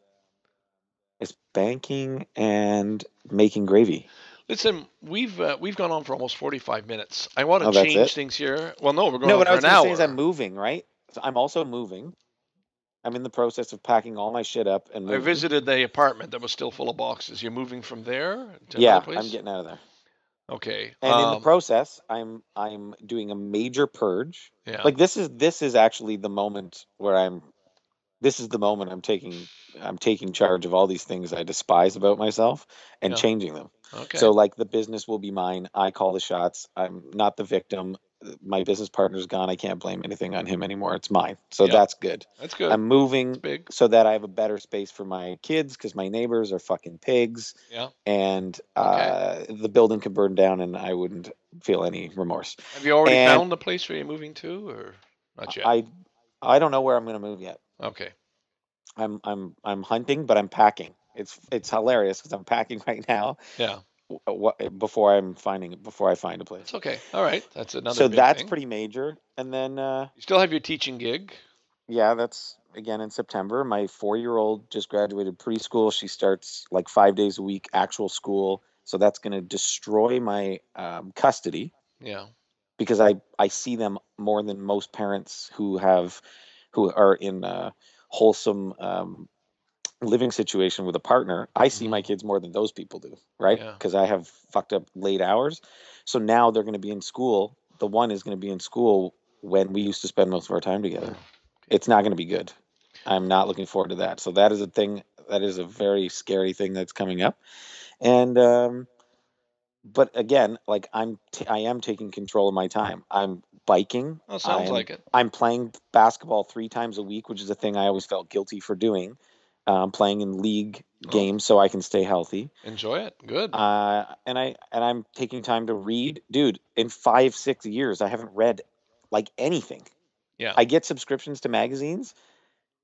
it's banking and making gravy. Listen, we've uh, we've gone on for almost forty-five minutes. I want to oh, change things here. Well, no, we're going no, on for an hour. No, what I was going to say is I'm moving, right? So I'm also moving. I'm in the process of packing all my shit up and moving. I visited the apartment that was still full of boxes. You're moving from there to yeah, another place? I'm getting out of there. Okay. And um, in the process, I'm I'm doing a major purge. Yeah. Like this is this is actually the moment where I'm this is the moment I'm taking I'm taking charge of all these things I despise about myself and yeah. changing them. Okay. So like the business will be mine. I call the shots. I'm not the victim. My business partner's gone. I can't blame anything on him anymore. It's mine. So yeah. that's good. That's good. I'm moving so that I have a better space for my kids because my neighbors are fucking pigs. Yeah. And uh, okay. the building could burn down and I wouldn't feel any remorse. Have you already and found the place where you're moving to or not yet? I I don't know where I'm going to move yet. Okay. I'm I'm I'm hunting, but I'm packing. It's it's hilarious because I'm packing right now. Yeah. What, before I'm finding before I find a place. It's okay. All right. That's another So big that's thing. Pretty major. And then uh, you still have your teaching gig? Yeah, that's again in September. My four-year-old just graduated preschool. She starts like five days a week actual school. So that's going to destroy my um, custody. Yeah. Because I, I see them more than most parents who have who are in uh, wholesome um living situation with a partner, I see my kids more than those people do, right? Because yeah. I have fucked up late hours. So now they're going to be in school. The one is going to be in school when we used to spend most of our time together. It's not going to be good. I'm not looking forward to that. So that is a thing. That is a very scary thing that's coming up. And, um, but again, like I'm, t- I am taking control of my time. I'm biking. That sounds I'm, like it. I'm playing basketball three times a week, which is a thing I always felt guilty for doing. um, playing in league oh. games so I can stay healthy. Enjoy it. Good. Uh, and I and I'm taking time to read, dude. In five six years, I haven't read like anything. Yeah. I get subscriptions to magazines,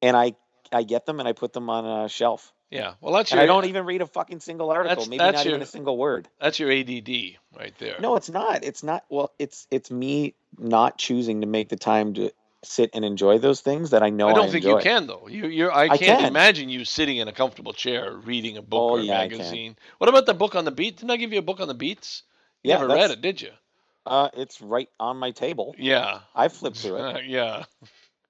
and I I get them and I put them on a shelf. Yeah. Well, that's your, I don't even read a fucking single article. That's, maybe that's not your, even a single word. That's your A D D right there. No, it's not. It's not. Well, it's it's me not choosing to make the time to sit and enjoy those things that I know I don't I think enjoy. You can though. You you're I, I can't can. imagine you sitting in a comfortable chair reading a book oh, or a yeah, magazine. What about the book on the beat? Didn't I give you a book on the beats? You yeah, never read it, did you? Uh, it's right on my table. Yeah. I flipped through it. Uh, yeah.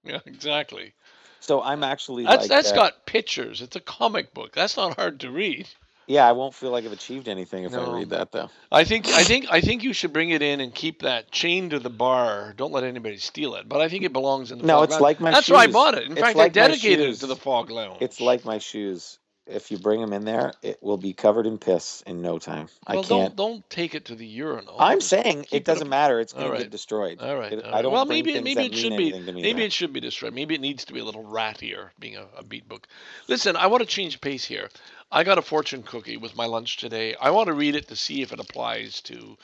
Yeah, exactly. So I'm actually that's like, that's uh, got pictures. It's a comic book. That's not hard to read. Yeah, I won't feel like I've achieved anything if no. I read that though. I think I think I think you should bring it in and keep that chained to the bar. Don't let anybody steal it. But I think it belongs in the no, Fog Lounge. No, it's like my that's shoes. That's why I bought it. In it's fact, like I dedicated it to the Fog Lounge. It's like my shoes. If you bring them in there, it will be covered in piss in no time. Well, I can't. Don't, don't take it to the urinal. I'm Just saying it doesn't it matter. It's going right. to get destroyed. All right. All right. I don't well, maybe maybe it should be. Maybe either. It should be destroyed. Maybe it needs to be a little rattier, being a, a beat book. Listen, I want to change pace here. I got a fortune cookie with my lunch today. I want to read it to see if it applies to.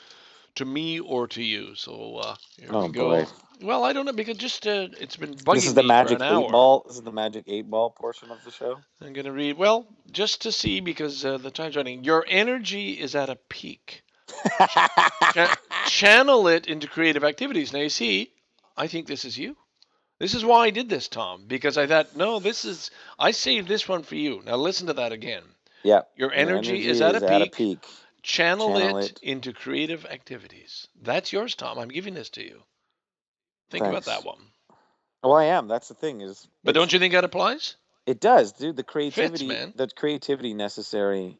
To me or to you, so uh, here oh, we go. Boy. Well, I don't know because just uh, it's been bugging me. This is the me magic for an eight hour. Ball. This is the magic eight ball portion of the show. I'm gonna read. Well, just to see because uh, the time's running. Your energy is at a peak. Ch- channel it into creative activities. Now you see, I think this is you. This is why I did this, Tom, because I thought, no, this is. I saved this one for you. Now listen to that again. Yeah. Your energy, Your energy is, at, is a at a peak. Channel, Channel it, it into creative activities. That's yours, Tom. I'm giving this to you. Think Thanks. about that one. Well, I am. That's the thing is. But don't you think that applies? It does, dude. The creativity, Fits, man. the creativity necessary.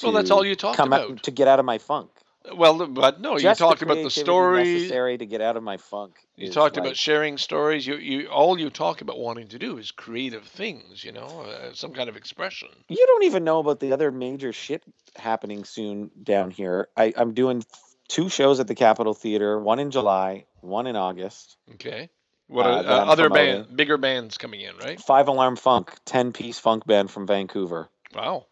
To well, that's all you talked come about out, to get out of my funk. Well, but no, Just you talked the about the story necessary to get out of my funk. You talked like, about sharing stories. You, you, all you talk about wanting to do is creative things. You know, uh, some kind of expression. You don't even know about the other major shit happening soon down here. I, I'm doing two shows at the Capitol Theater. One in July, one in August. Okay. What are, uh, uh, other promoting. band, bigger bands coming in, right? Five Alarm Funk, ten piece funk band from Vancouver. Wow.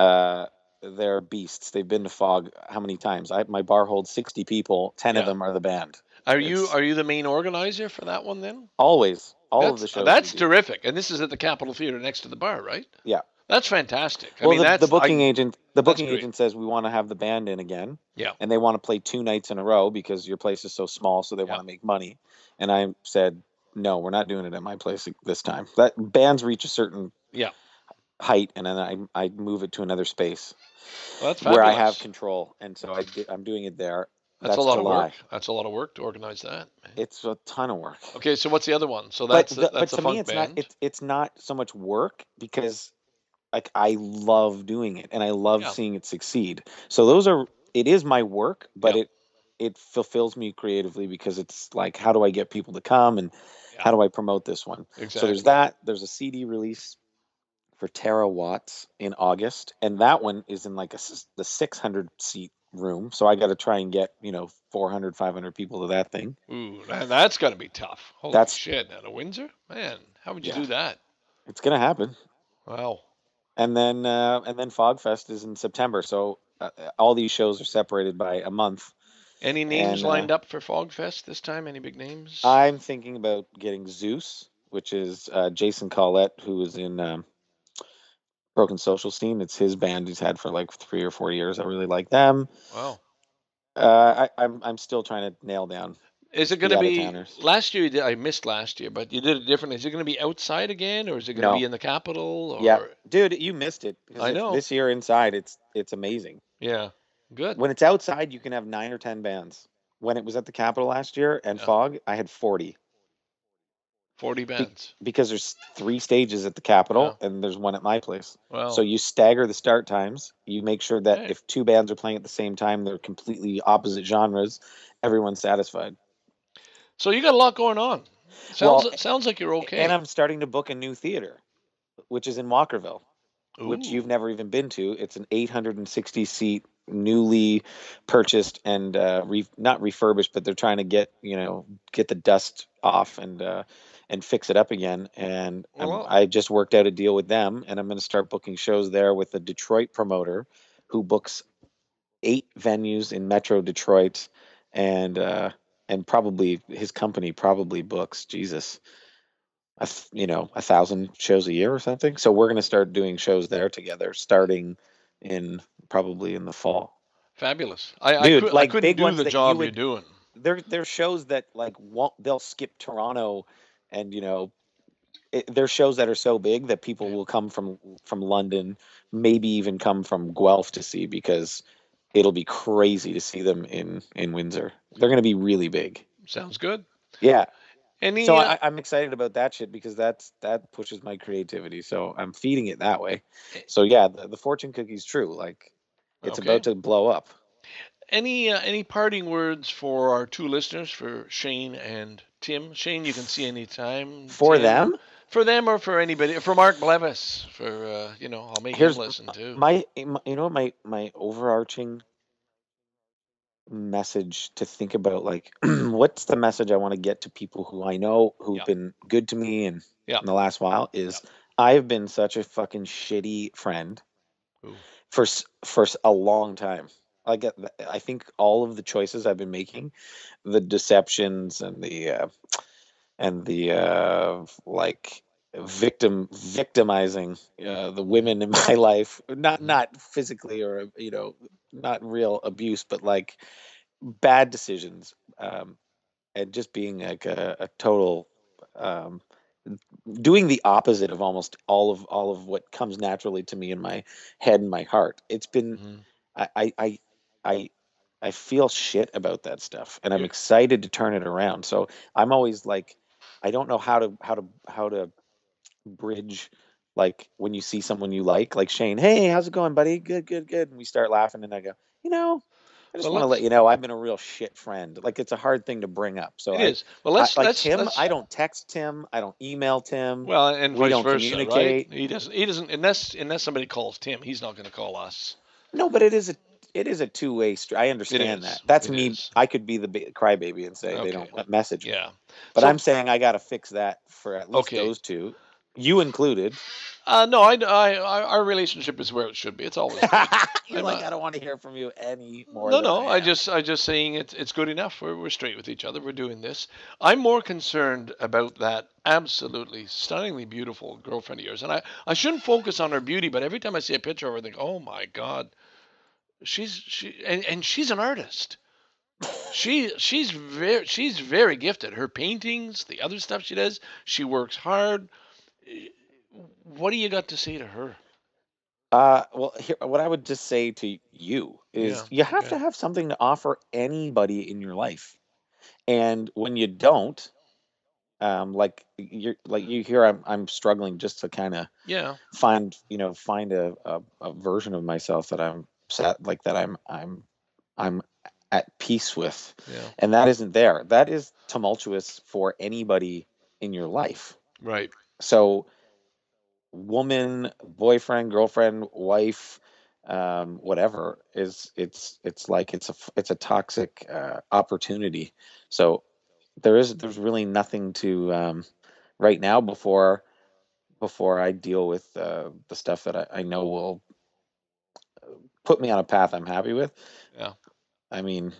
Uh. They're beasts. They've been to Fog how many times? I my bar holds sixty people. Ten yeah. of them are the band. Are it's, you are you the main organizer for that one then? Always, all that's, of the shows. That's terrific. And this is at the Capitol Theater next to the bar, right? Yeah, that's fantastic. Well, I mean, the, that's, the booking I, agent, the booking agent says we want to have the band in again. Yeah, and they want to play two nights in a row because your place is so small, so they yeah. want to make money. And I said, no, we're not doing it at my place this time. That bands reach a certain yeah. height, and then I I move it to another space. Well, that's where I have control, and so I do, I'm doing it there. That's, that's a lot July. of work. That's a lot of work to organize that. Man. It's a ton of work. Okay, so what's the other one? So that's but the, that's but a to funk me, it's band. Not it's it's not so much work because like I love doing it and I love yeah. seeing it succeed. So those are it is my work, but yeah. it it fulfills me creatively because it's like how do I get people to come and yeah. how do I promote this one? Exactly. So there's that. There's a C D release for Tara Watts in August, and that one is in like a the six hundred seat room. So I got to try and get you know four hundred, five hundred people to that thing. Ooh, that's got to be tough. Holy that's, shit! Out of Windsor, man, how would you yeah. do that? It's gonna happen. Wow. And then uh, and then Fogfest is in September. So uh, all these shows are separated by a month. Any names and, lined uh, up for Fogfest this time? Any big names? I'm thinking about getting Zeus, which is uh, Jason Collette, who is in. Um, Broken Social Scene. It's his band he's had for like three or four years. I really like them. Wow. Uh, I, I'm I'm still trying to nail down. Is it going to be last year? You did, I missed last year, but you did it differently. Is it going to be outside again, or is it going to no. be in the Capitol? Or... Yeah, dude, you missed it. I know. This year inside, it's it's amazing. Yeah, good. When it's outside, you can have nine or ten bands. When it was at the Capitol last year and yeah. Fog, I had forty. forty bands. Be- because there's three stages at the Capitol yeah. and there's one at my place. Wow. So you stagger the start times. You make sure that hey. if two bands are playing at the same time, they're completely opposite genres. Everyone's satisfied. So you got a lot going on. Sounds well, sounds like you're okay. And I'm starting to book a new theater, which is in Walkerville, Ooh. which you've never even been to. It's an eight hundred sixty seat newly purchased and uh, re- not refurbished, but they're trying to get, you know, get the dust off and uh, and fix it up again. And well, I just worked out a deal with them, and I'm going to start booking shows there with a Detroit promoter who books eight venues in Metro Detroit, and uh, and probably his company probably books Jesus, a th- you know, a thousand shows a year or something. So we're going to start doing shows there together, starting in probably in the fall. Fabulous. I, Dude, I, could, like I couldn't big do ones the job you would, you're doing. There, there are shows that like won't, they'll skip Toronto, and you know, it, there are shows that are so big that people will come from, from London, maybe even come from Guelph to see, because it'll be crazy to see them in, in Windsor. They're going to be really big. Sounds good. Yeah. Any, so I, I'm excited about that shit, because that's that pushes my creativity. So I'm feeding it that way. So yeah, the, the fortune cookie's true. Like, it's okay. About to blow up. Any uh, any parting words for our two listeners, for Shane and Tim? Shane, you can see any time. For Tim. them? For them, or for anybody. For Mark Blevis. For, uh, you know, I'll make Here's him listen, too. My, my, you know, my, my overarching message to think about, like, what's the message I want to get to people who I know, who've yeah. been good to me and yeah. in the last while, is yeah. I've been such a fucking shitty friend. Ooh. for for a long time. I get I think all of the choices I've been making, the deceptions and the uh, and the uh, like victim victimizing uh, the women in my life, not not physically or, you know, not real abuse, but like bad decisions, um, and just being like a, a total um, doing the opposite of almost all of all of what comes naturally to me in my head and my heart. It's been, mm-hmm. I, I, I, I feel shit about that stuff, and I'm yeah. excited to turn it around. So I'm always like, I don't know how to, how to, how to bridge. Like when you see someone you like, like Shane, hey, how's it going, buddy? Good, good, good. And we start laughing, and I go, you know, I just well, want to let you know I've been a real shit friend. Like, it's a hard thing to bring up. So it I, is. Well, let's I, like let's, Tim. Let's... I don't text Tim. I don't email Tim. Well, and we vice don't versa, communicate. Right? He doesn't. He doesn't. Unless unless somebody calls Tim, he's not going to call us. No, but it is a it is a two way street. I understand that. That's it me. Is. I could be the ba- crybaby and say okay. they don't message me. Yeah. But so, I'm saying I got to fix that for at least okay. those two. You included. Uh, no, I, I, I, our relationship is where it should be. It's always You're I'm like, not, I don't want to hear from you anymore. No, no, I, I just I just saying it's, it's good enough. We're, we're straight with each other. We're doing this. I'm more concerned about that absolutely stunningly beautiful girlfriend of yours. And I, I shouldn't focus on her beauty, but every time I see a picture of her, I think, oh, my God. She's she and, and she's an artist. She she's very she's very gifted. Her paintings, the other stuff she does, she works hard. What do you got to say to her? Uh, well, here, what I would just say to you is yeah, you have yeah. to have something to offer anybody in your life. And when you don't, um, like you're like you hear, I'm, I'm struggling just to kind of yeah. find, you know, find a, a, a version of myself that I'm sat like that. I'm, I'm, I'm at peace with, yeah. and that isn't there. That is tumultuous for anybody in your life. Right. So woman, boyfriend, girlfriend, wife, um, whatever is it's, it's like, it's a, it's a toxic, uh, opportunity. So there is, there's really nothing to, um, right now before, before I deal with, uh, the stuff that I, I know will put me on a path I'm happy with. Yeah. I mean,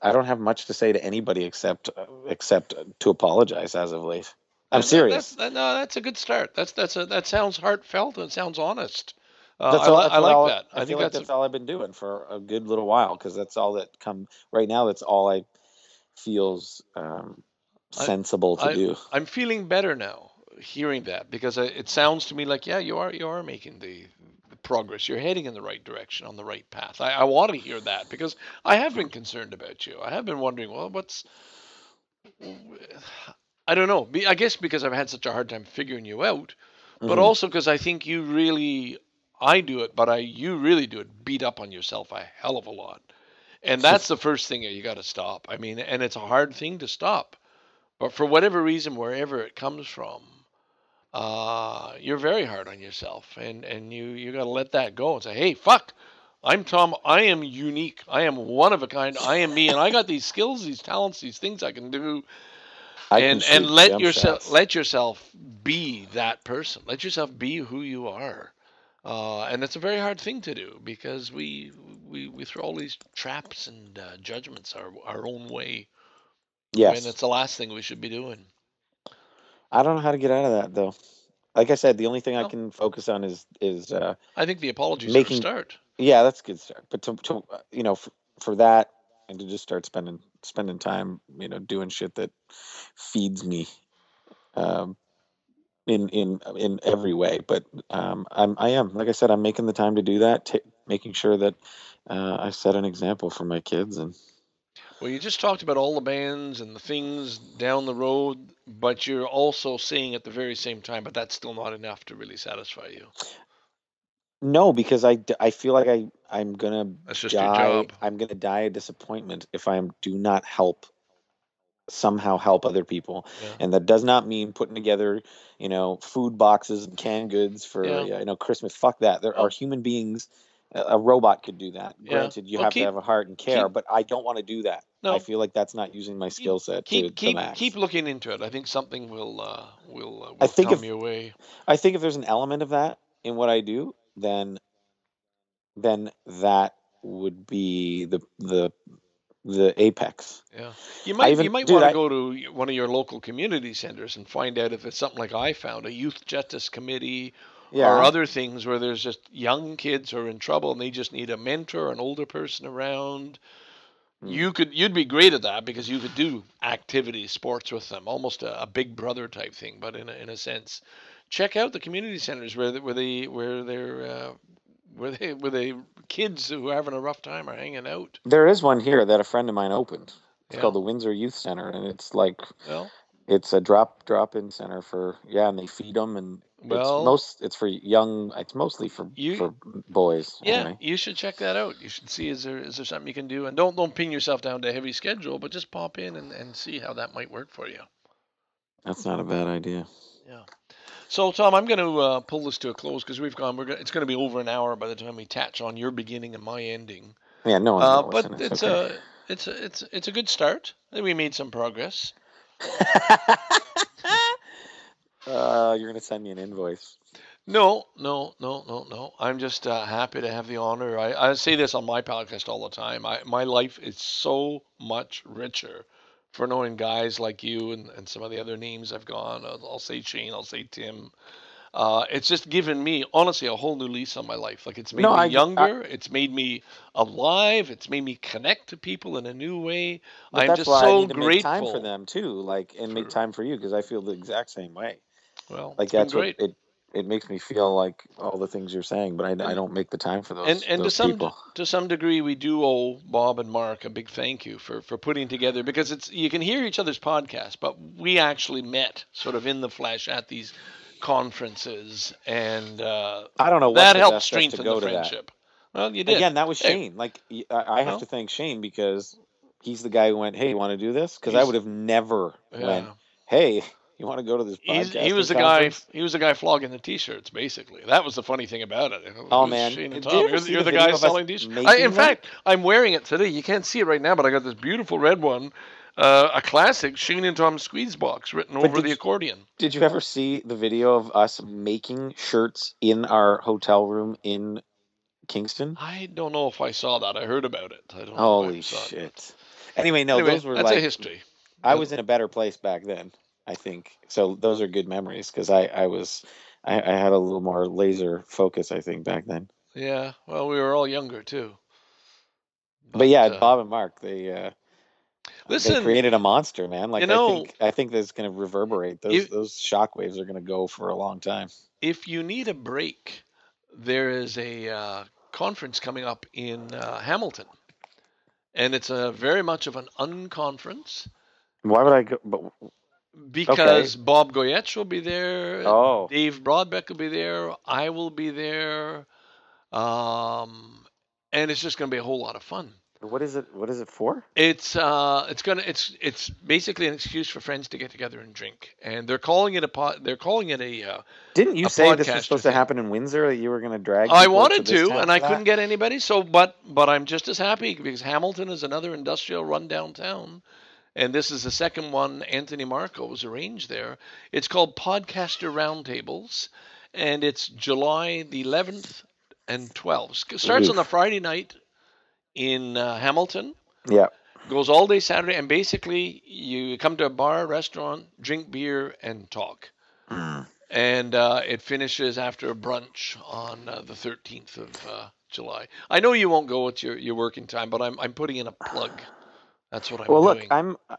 I don't have much to say to anybody except, except to apologize as of late. I'm serious. That, that's, that, no, that's a good start. That's that's a, that sounds heartfelt and sounds honest. Uh, that's all, I, that's I like all, that. I, I think like that's, that's a, all I've been doing for a good little while, because that's all that come right now. That's all I feels um, sensible I, to I, do. I'm feeling better now hearing that, because I, it sounds to me like yeah, you are you are making the, the progress. You're heading in the right direction, on the right path. I, I want to hear that, because I have been concerned about you. I have been wondering, well, what's I don't know. I guess because I've had such a hard time figuring you out, but mm-hmm. also because I think you really, I do it, but I you really do it, beat up on yourself a hell of a lot. And that's the first thing that you got to stop. I mean, and it's a hard thing to stop. But for whatever reason, wherever it comes from, uh, you're very hard on yourself. And, and you, you got to let that go and say, hey, fuck, I'm Tom. I am unique. I am one of a kind. I am me. And I got these skills, these talents, these things I can do. I and and let yourself shots. let yourself be that person. Let yourself be who you are, uh, and that's a very hard thing to do because we we, we throw all these traps and uh, judgments our our own way. Yes, and that's the last thing we should be doing. I don't know how to get out of that though. Like I said, the only thing well, I can focus on is is. Uh, I think the apologies making, are a start. Yeah, that's a good start. But to, to you know for, for that and to just start spending. Spending time, you know, doing shit that feeds me, um, in in in every way. But um, I'm I am like I said, I'm making the time to do that, t- making sure that uh, I set an example for my kids. And well, you just talked about all the bands and the things down the road, but you're also saying at the very same time, but that's still not enough to really satisfy you. No, because I, I feel like I, I'm going to die. I'm going to die a disappointment if I do not help, somehow help other people. Yeah. And that does not mean putting together, you know, food boxes and canned goods for, yeah. you know, Christmas. Fuck that. There are human beings. A robot could do that. Yeah. Granted, you well, have keep, to have a heart and care, keep, but I don't want to do that. No, I feel like that's not using my skill set to keep, the max. Keep looking into it. I think something will, uh, will, uh, will I think come if, your way. I think if there's an element of that in what I do, then then that would be the the the apex. Yeah. You might even, you might dude, want to I, go to one of your local community centers and find out if it's something like I found, a youth justice committee yeah. or other things where there's just young kids who are in trouble and they just need a mentor, an older person around. Mm. You could you'd be great at that because you could do activities, sports with them, almost a, a big brother type thing, but in a, in a sense. Check out the community centers where where they where they're uh, where they where they kids who are having a rough time are hanging out. There is one here that a friend of mine opened. It's yeah. called the Windsor Youth Center, and it's like well, it's a drop drop in center for yeah, and they feed them and well, it's most it's for young. It's mostly for you, for boys. Yeah, anyway. You should check that out. You should see is there is there something you can do, and don't don't pin yourself down to a heavy schedule, but just pop in and, and see how that might work for you. That's not a bad idea. Yeah. So, Tom, I'm going to uh, pull this to a close because we've gone. We're gonna, it's going to be over an hour by the time we touch on your beginning and my ending. Yeah, no one's uh, but listening. it's okay. a it's a, it's it's a good start. I think we made some progress. uh, you're going to send me an invoice. No, no, no, no, no. I'm just uh, happy to have the honor. I, I say this on my podcast all the time. I, my life is so much richer. For knowing guys like you and, and some of the other names I've gone, I'll, I'll say Shane, I'll say Tim. Uh, it's just given me, honestly, a whole new lease on my life. Like it's made no, me I, younger. I, it's made me alive. It's made me connect to people in a new way. I'm that's just why so I need to grateful make time for them too, like and for, make time for you because I feel the exact same way. Well, like it's that's been great. What it. It makes me feel like all the things you're saying, but I, I don't make the time for those people. And, and those to some people. to some degree, we do owe Bob and Mark a big thank you for, for putting together, because it's you can hear each other's podcasts, but we actually met sort of in the flesh at these conferences, and uh, I don't know what that helped strengthen the friendship. Well, you did. Again, that was Shane. Hey. Like I have well, to thank Shane because he's the guy who went, "Hey, you want to do this?" Because I would have never yeah. went, "Hey. You want to go to this podcast?" He was the conference? guy. He was the guy flogging the T-shirts. Basically, that was the funny thing about it. it oh man, Shane and Tom. You you're, you're the, the guy selling T-shirts. I, in them? fact, I'm wearing it today. You can't see it right now, but I got this beautiful red one, uh, a classic Shane and Tom squeeze box written but over the accordion. You, did you ever see the video of us making shirts in our hotel room in Kingston? I don't know if I saw that. I heard about it. I don't. Holy know I saw shit! It. Anyway, no, anyway, those were that's like a history. I was in a better place back then. I think so. Those are good memories because I, I was, I, I had a little more laser focus, I think, back then. Yeah. Well, we were all younger too. But, but yeah, uh, Bob and Mark, they, uh, listen, they created a monster, man. Like you know, I think, I think that's going to reverberate. Those, if, those shockwaves are going to go for a long time. If you need a break, there is a uh, conference coming up in uh, Hamilton, and it's a very much of an unconference. Why would I go? But, Because okay. Bob Goyetsch will be there, oh. Dave Brodbeck will be there, I will be there, um, and it's just going to be a whole lot of fun. What is it? What is it for? It's uh, it's gonna it's it's basically an excuse for friends to get together and drink, and they're calling it a pod, They're calling it a. Uh, Didn't you say this was supposed thing. to happen in Windsor? That you were going to drag. I wanted to, to and I that? couldn't get anybody. So, but but I'm just as happy because Hamilton is another industrial rundown town. and this is the second one Anthony Marcos arranged there. It's called Podcaster Roundtables, and it's July the eleventh and twelfth. It starts Oof. on the Friday night in uh, Hamilton. Yeah. Goes all day Saturday, and basically you come to a bar, restaurant, drink beer, and talk. Mm. And uh, it finishes after brunch on uh, the thirteenth of uh, July. I know you won't go with your, your working time, but I'm I'm putting in a plug. That's what I'm well, doing. Well, look, I'm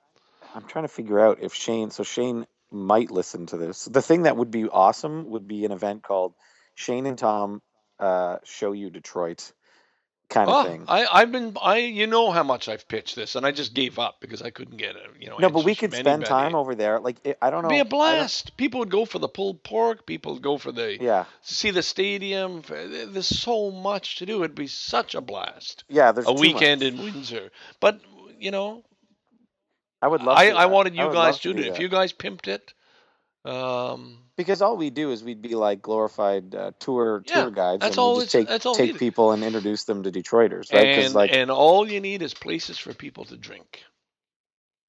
I'm trying to figure out if Shane. So Shane might listen to this. The thing that would be awesome would be an event called Shane and Tom uh, Show You Detroit. Kind of oh, thing. I, I've been, I, you know how much I've pitched this, and I just gave up because I couldn't get it. You know, no, but we could spend time over there. Like, it, I don't know. It'd be a blast. People would go for the pulled pork. People would go for the, yeah. see the stadium. There's so much to do. It'd be such a blast. Yeah. There's a weekend in Windsor. But, you know, I would love I, to, I wanted you I guys to do it. If you guys pimped it, um, because all we do is we'd be like glorified uh, tour yeah, tour guides, that's and all just take that's all take people and introduce them to Detroiters, right? And, like, and all you need is places for people to drink.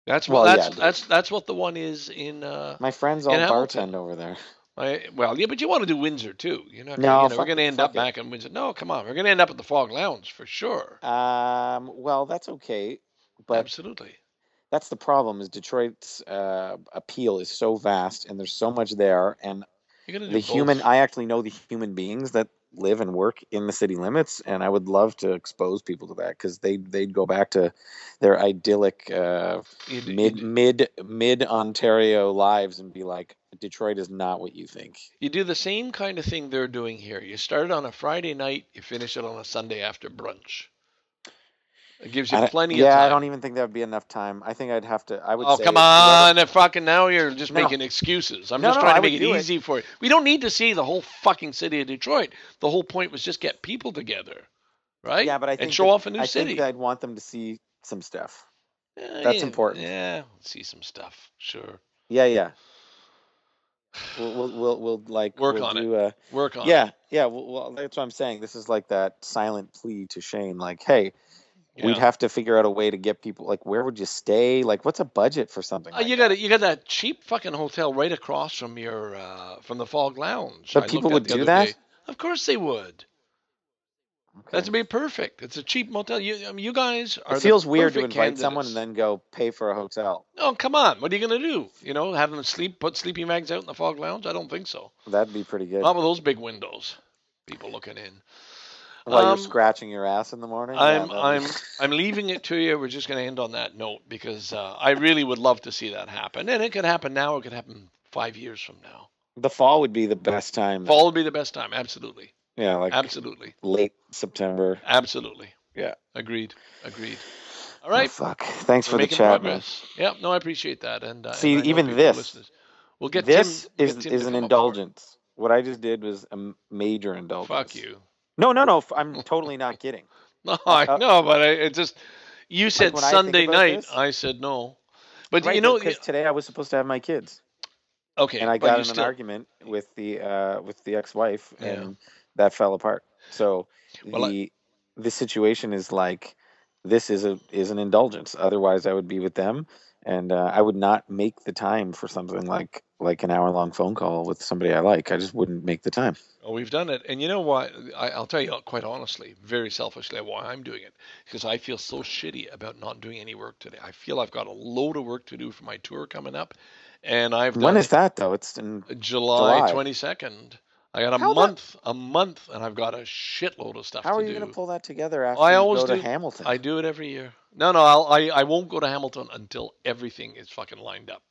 That's what well, that's, yeah, that's that's that's what the one is in. Uh, my friends all bartend over there. I, well, yeah, but you want to do Windsor too? You're not gonna, no, you know, fuck, we're going to end up it. back in Windsor. No, come on, we're going to end up at the Fog Lounge for sure. Um, well, that's okay, but absolutely. That's the problem, is Detroit's uh, appeal is so vast, and there's so much there, and the human, I actually know the human beings that live and work in the city limits, and I would love to expose people to that, because they, they'd go back to their idyllic uh, mid, mid, mid Ontario lives and be like, Detroit is not what you think. You do the same kind of thing they're doing here. You start it on a Friday night, you finish it on a Sunday after brunch. It gives you plenty yeah, of time. Yeah, I don't even think that would be enough time. I think I'd have to, I would oh, say. Oh, come on. Whatever. Fucking now you're just no. making excuses. I'm no, just no, trying to I make it easy it. for you. We don't need to see the whole fucking city of Detroit. The whole point was just get people together, right? Yeah, but I think. And show that, off a new I city. I think that I'd want them to see some stuff. Uh, That's yeah, important. Yeah, see some stuff. Sure. Yeah, yeah. We'll, we'll, we'll, we'll like work we'll on do, it. Uh, work on yeah, it. Yeah, yeah. Well, well, that's what I'm saying. This is like that silent plea to Shane. Like, hey, yeah. We'd have to figure out a way to get people. Like, where would you stay? Like, what's a budget for something? Uh, like you got that? You got that cheap fucking hotel right across from your uh, from the Fog Lounge. But I people would do that. Day. Of course they would. Okay. That's be perfect. It's a cheap motel. You, I mean, you guys are. It feels the weird to invite candidates. someone and then go pay for a hotel. Oh, come on! What are you gonna do? You know, have them sleep, put sleeping bags out in the Fog Lounge? I don't think so. That'd be pretty good. Not with those big windows. People looking in. While um, you're scratching your ass in the morning? I'm yeah, I'm I'm leaving it to you. We're just going to end on that note because uh, I really would love to see that happen. And it could happen now. It could happen five years from now. The fall would be the best time. Fall would be the best time. Absolutely. Yeah. Like absolutely. Late September. Absolutely. Yeah. Agreed. Agreed. All right. Oh, fuck. Thanks We're for the chat, man. Yeah. No, I appreciate that. And uh, see, and even this, listeners. we'll get this Tim, is, get is an indulgence. What I just did was a major indulgence. Fuck you. No, no, no. I'm totally not kidding. no, I know, but I, it just, you said like Sunday I night. This, I said no. But right, you know, because today I was supposed to have my kids. Okay. And I got in still... an argument with the, uh, with the ex-wife yeah. and that fell apart. So well, the, I... the situation is like, this is a, is an indulgence. Otherwise I would be with them. And uh, I would not make the time for something like like an hour-long phone call with somebody I like. I just wouldn't make the time. Oh, we've done it. And you know what? I, I'll tell you quite honestly, very selfishly, why I'm doing it. Because I feel so shitty about not doing any work today. I feel I've got a load of work to do for my tour coming up. And I've done When is that, though? It's in July. twenty-second. I got a How month, that? a month, and I've got a shitload of stuff How to do. How are you going to pull that together after I you always go do, to Hamilton? I do it every year. No, no, I'll, I I won't go to Hamilton until everything is fucking lined up.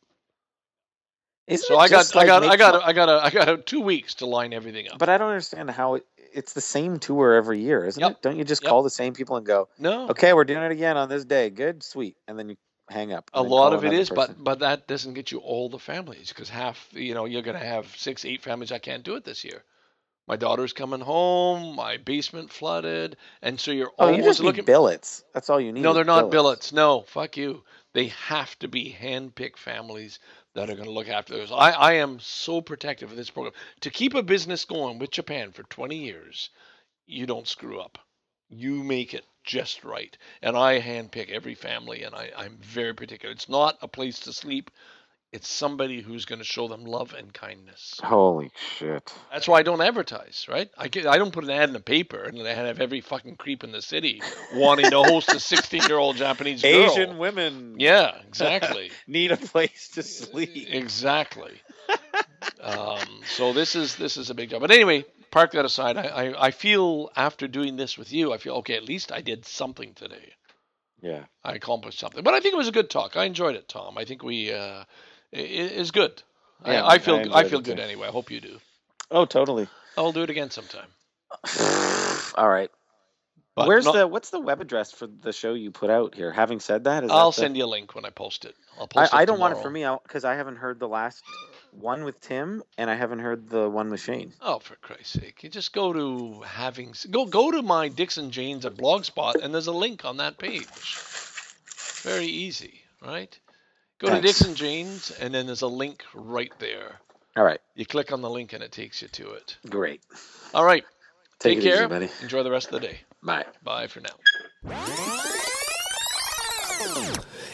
Isn't so I got, like I got I got I got I got I got two weeks to line everything up. But I don't understand how it, it's the same tour every year, isn't yep. it? Don't you just yep. call the same people and go, no, okay, we're doing it again on this day. Good, sweet, and then you hang up. A lot of it is, person. but but that doesn't get you all the families because half, you know, you're gonna have six, eight families. I can't do it this year. My daughter's coming home. My basement flooded, and so you're always looking. Oh, you just need billets. That's all you need. No, they're not billets. No, fuck you. They have to be hand-picked families that are going to look after those. I, I am so protective of this program. To keep a business going with Japan for twenty years, you don't screw up. you make it just right. And I handpick every family, and I, I'm very particular. It's not a place to sleep. It's somebody who's going to show them love and kindness. Holy shit. That's why I don't advertise, right? I get, I don't put an ad in the paper and I have every fucking creep in the city wanting to host a sixteen-year-old Japanese girl. Asian women. Yeah, exactly. Need a place to sleep. Exactly. um, so this is this is a big job. But anyway, park that aside. I, I, I feel after doing this with you, I feel, okay, at least I did something today. Yeah. I accomplished something. But I think it was a good talk. I enjoyed it, Tom. I think we... Uh, It's good. Yeah, I, I feel I, I feel good too. Anyway. I hope you do. Oh, totally. I'll do it again sometime. All right. But Where's not, the what's the web address for the show you put out here? Having said that, is I'll that the, send you a link when I post it. I'll post I, it I don't tomorrow. Want it for me because I haven't heard the last one with Tim and I haven't heard the one with Shane. Oh, for Christ's sake! You just go to having go go to my Dicks and Janes at Blogspot and there's a link on that page. Very easy, right? Go Thanks. to Dicks and Janes, and then there's a link right there. All right. You click on the link, and it takes you to it. Great. All right. Take, Take care. Easy, buddy. Enjoy the rest of the day. Bye. Bye for now.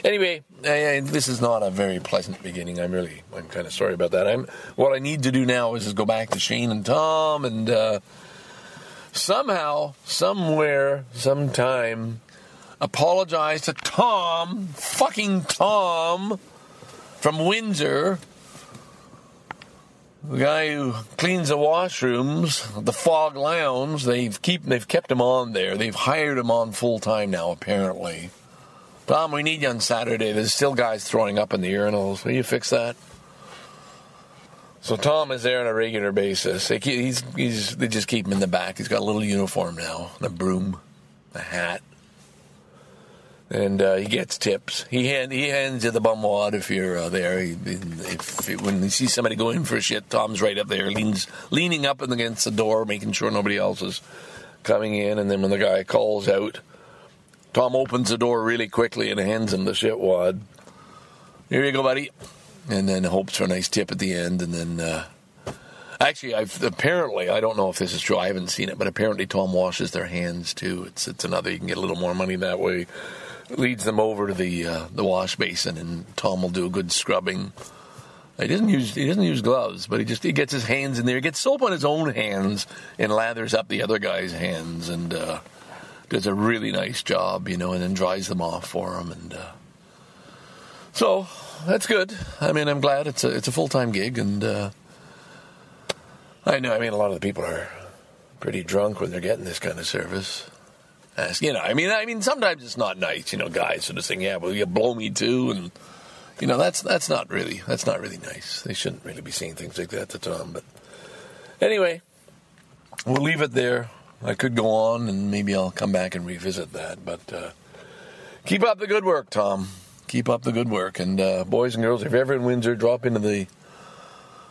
Anyway, I, I, this is not a very pleasant beginning. I'm really, I'm kind of sorry about that. I'm. What I need to do now is just go back to Shane and Tom, and uh, somehow, somewhere, sometime... apologize to Tom, fucking Tom, from Windsor, the guy who cleans the washrooms, the Fog Lounge. They've keep they've kept him on there. They've hired him on full time now, apparently. Tom, we need you on Saturday. There's still guys throwing up in the urinals. Will you fix that? So Tom is there on a regular basis. They keep, he's he's they just keep him in the back. He's got a little uniform now, a broom, a hat. And uh, he gets tips. He hand, he hands you the bum wad if you're uh, there. He, if it, when you see somebody going for shit, Tom's right up there, leans leaning up against the door, making sure nobody else is coming in. And then when the guy calls out, Tom opens the door really quickly and hands him the shit wad. Here you go, buddy. And then hopes for a nice tip at the end. And then, uh, actually, I've apparently, I don't know if this is true. I haven't seen it, but apparently Tom washes their hands too. It's it's another. You can get a little more money that way. Leads them over to the uh, the wash basin, and Tom will do a good scrubbing. He doesn't use he doesn't use gloves, but he just he gets his hands in there. He gets soap on his own hands and lathers up the other guy's hands, and uh, does a really nice job, you know. And then dries them off for him, and uh, so that's good. I mean, I'm glad it's a it's a full time gig, and uh, I know. I mean, a lot of the people are pretty drunk when they're getting this kind of service. You know, I mean, I mean, sometimes it's not nice, you know, guys sort of saying, yeah, well, you blow me too. And, you know, that's that's not really, that's not really nice. They shouldn't really be saying things like that to Tom. But anyway, we'll leave it there. I could go on and maybe I'll come back and revisit that. But uh, keep up the good work, Tom. Keep up the good work. And uh, boys and girls, if you're ever in Windsor, drop into the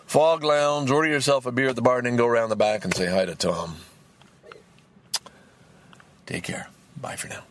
Fog Lounge, order yourself a beer at the bar, and then go around the back and say hi to Tom. Take care. Bye for now.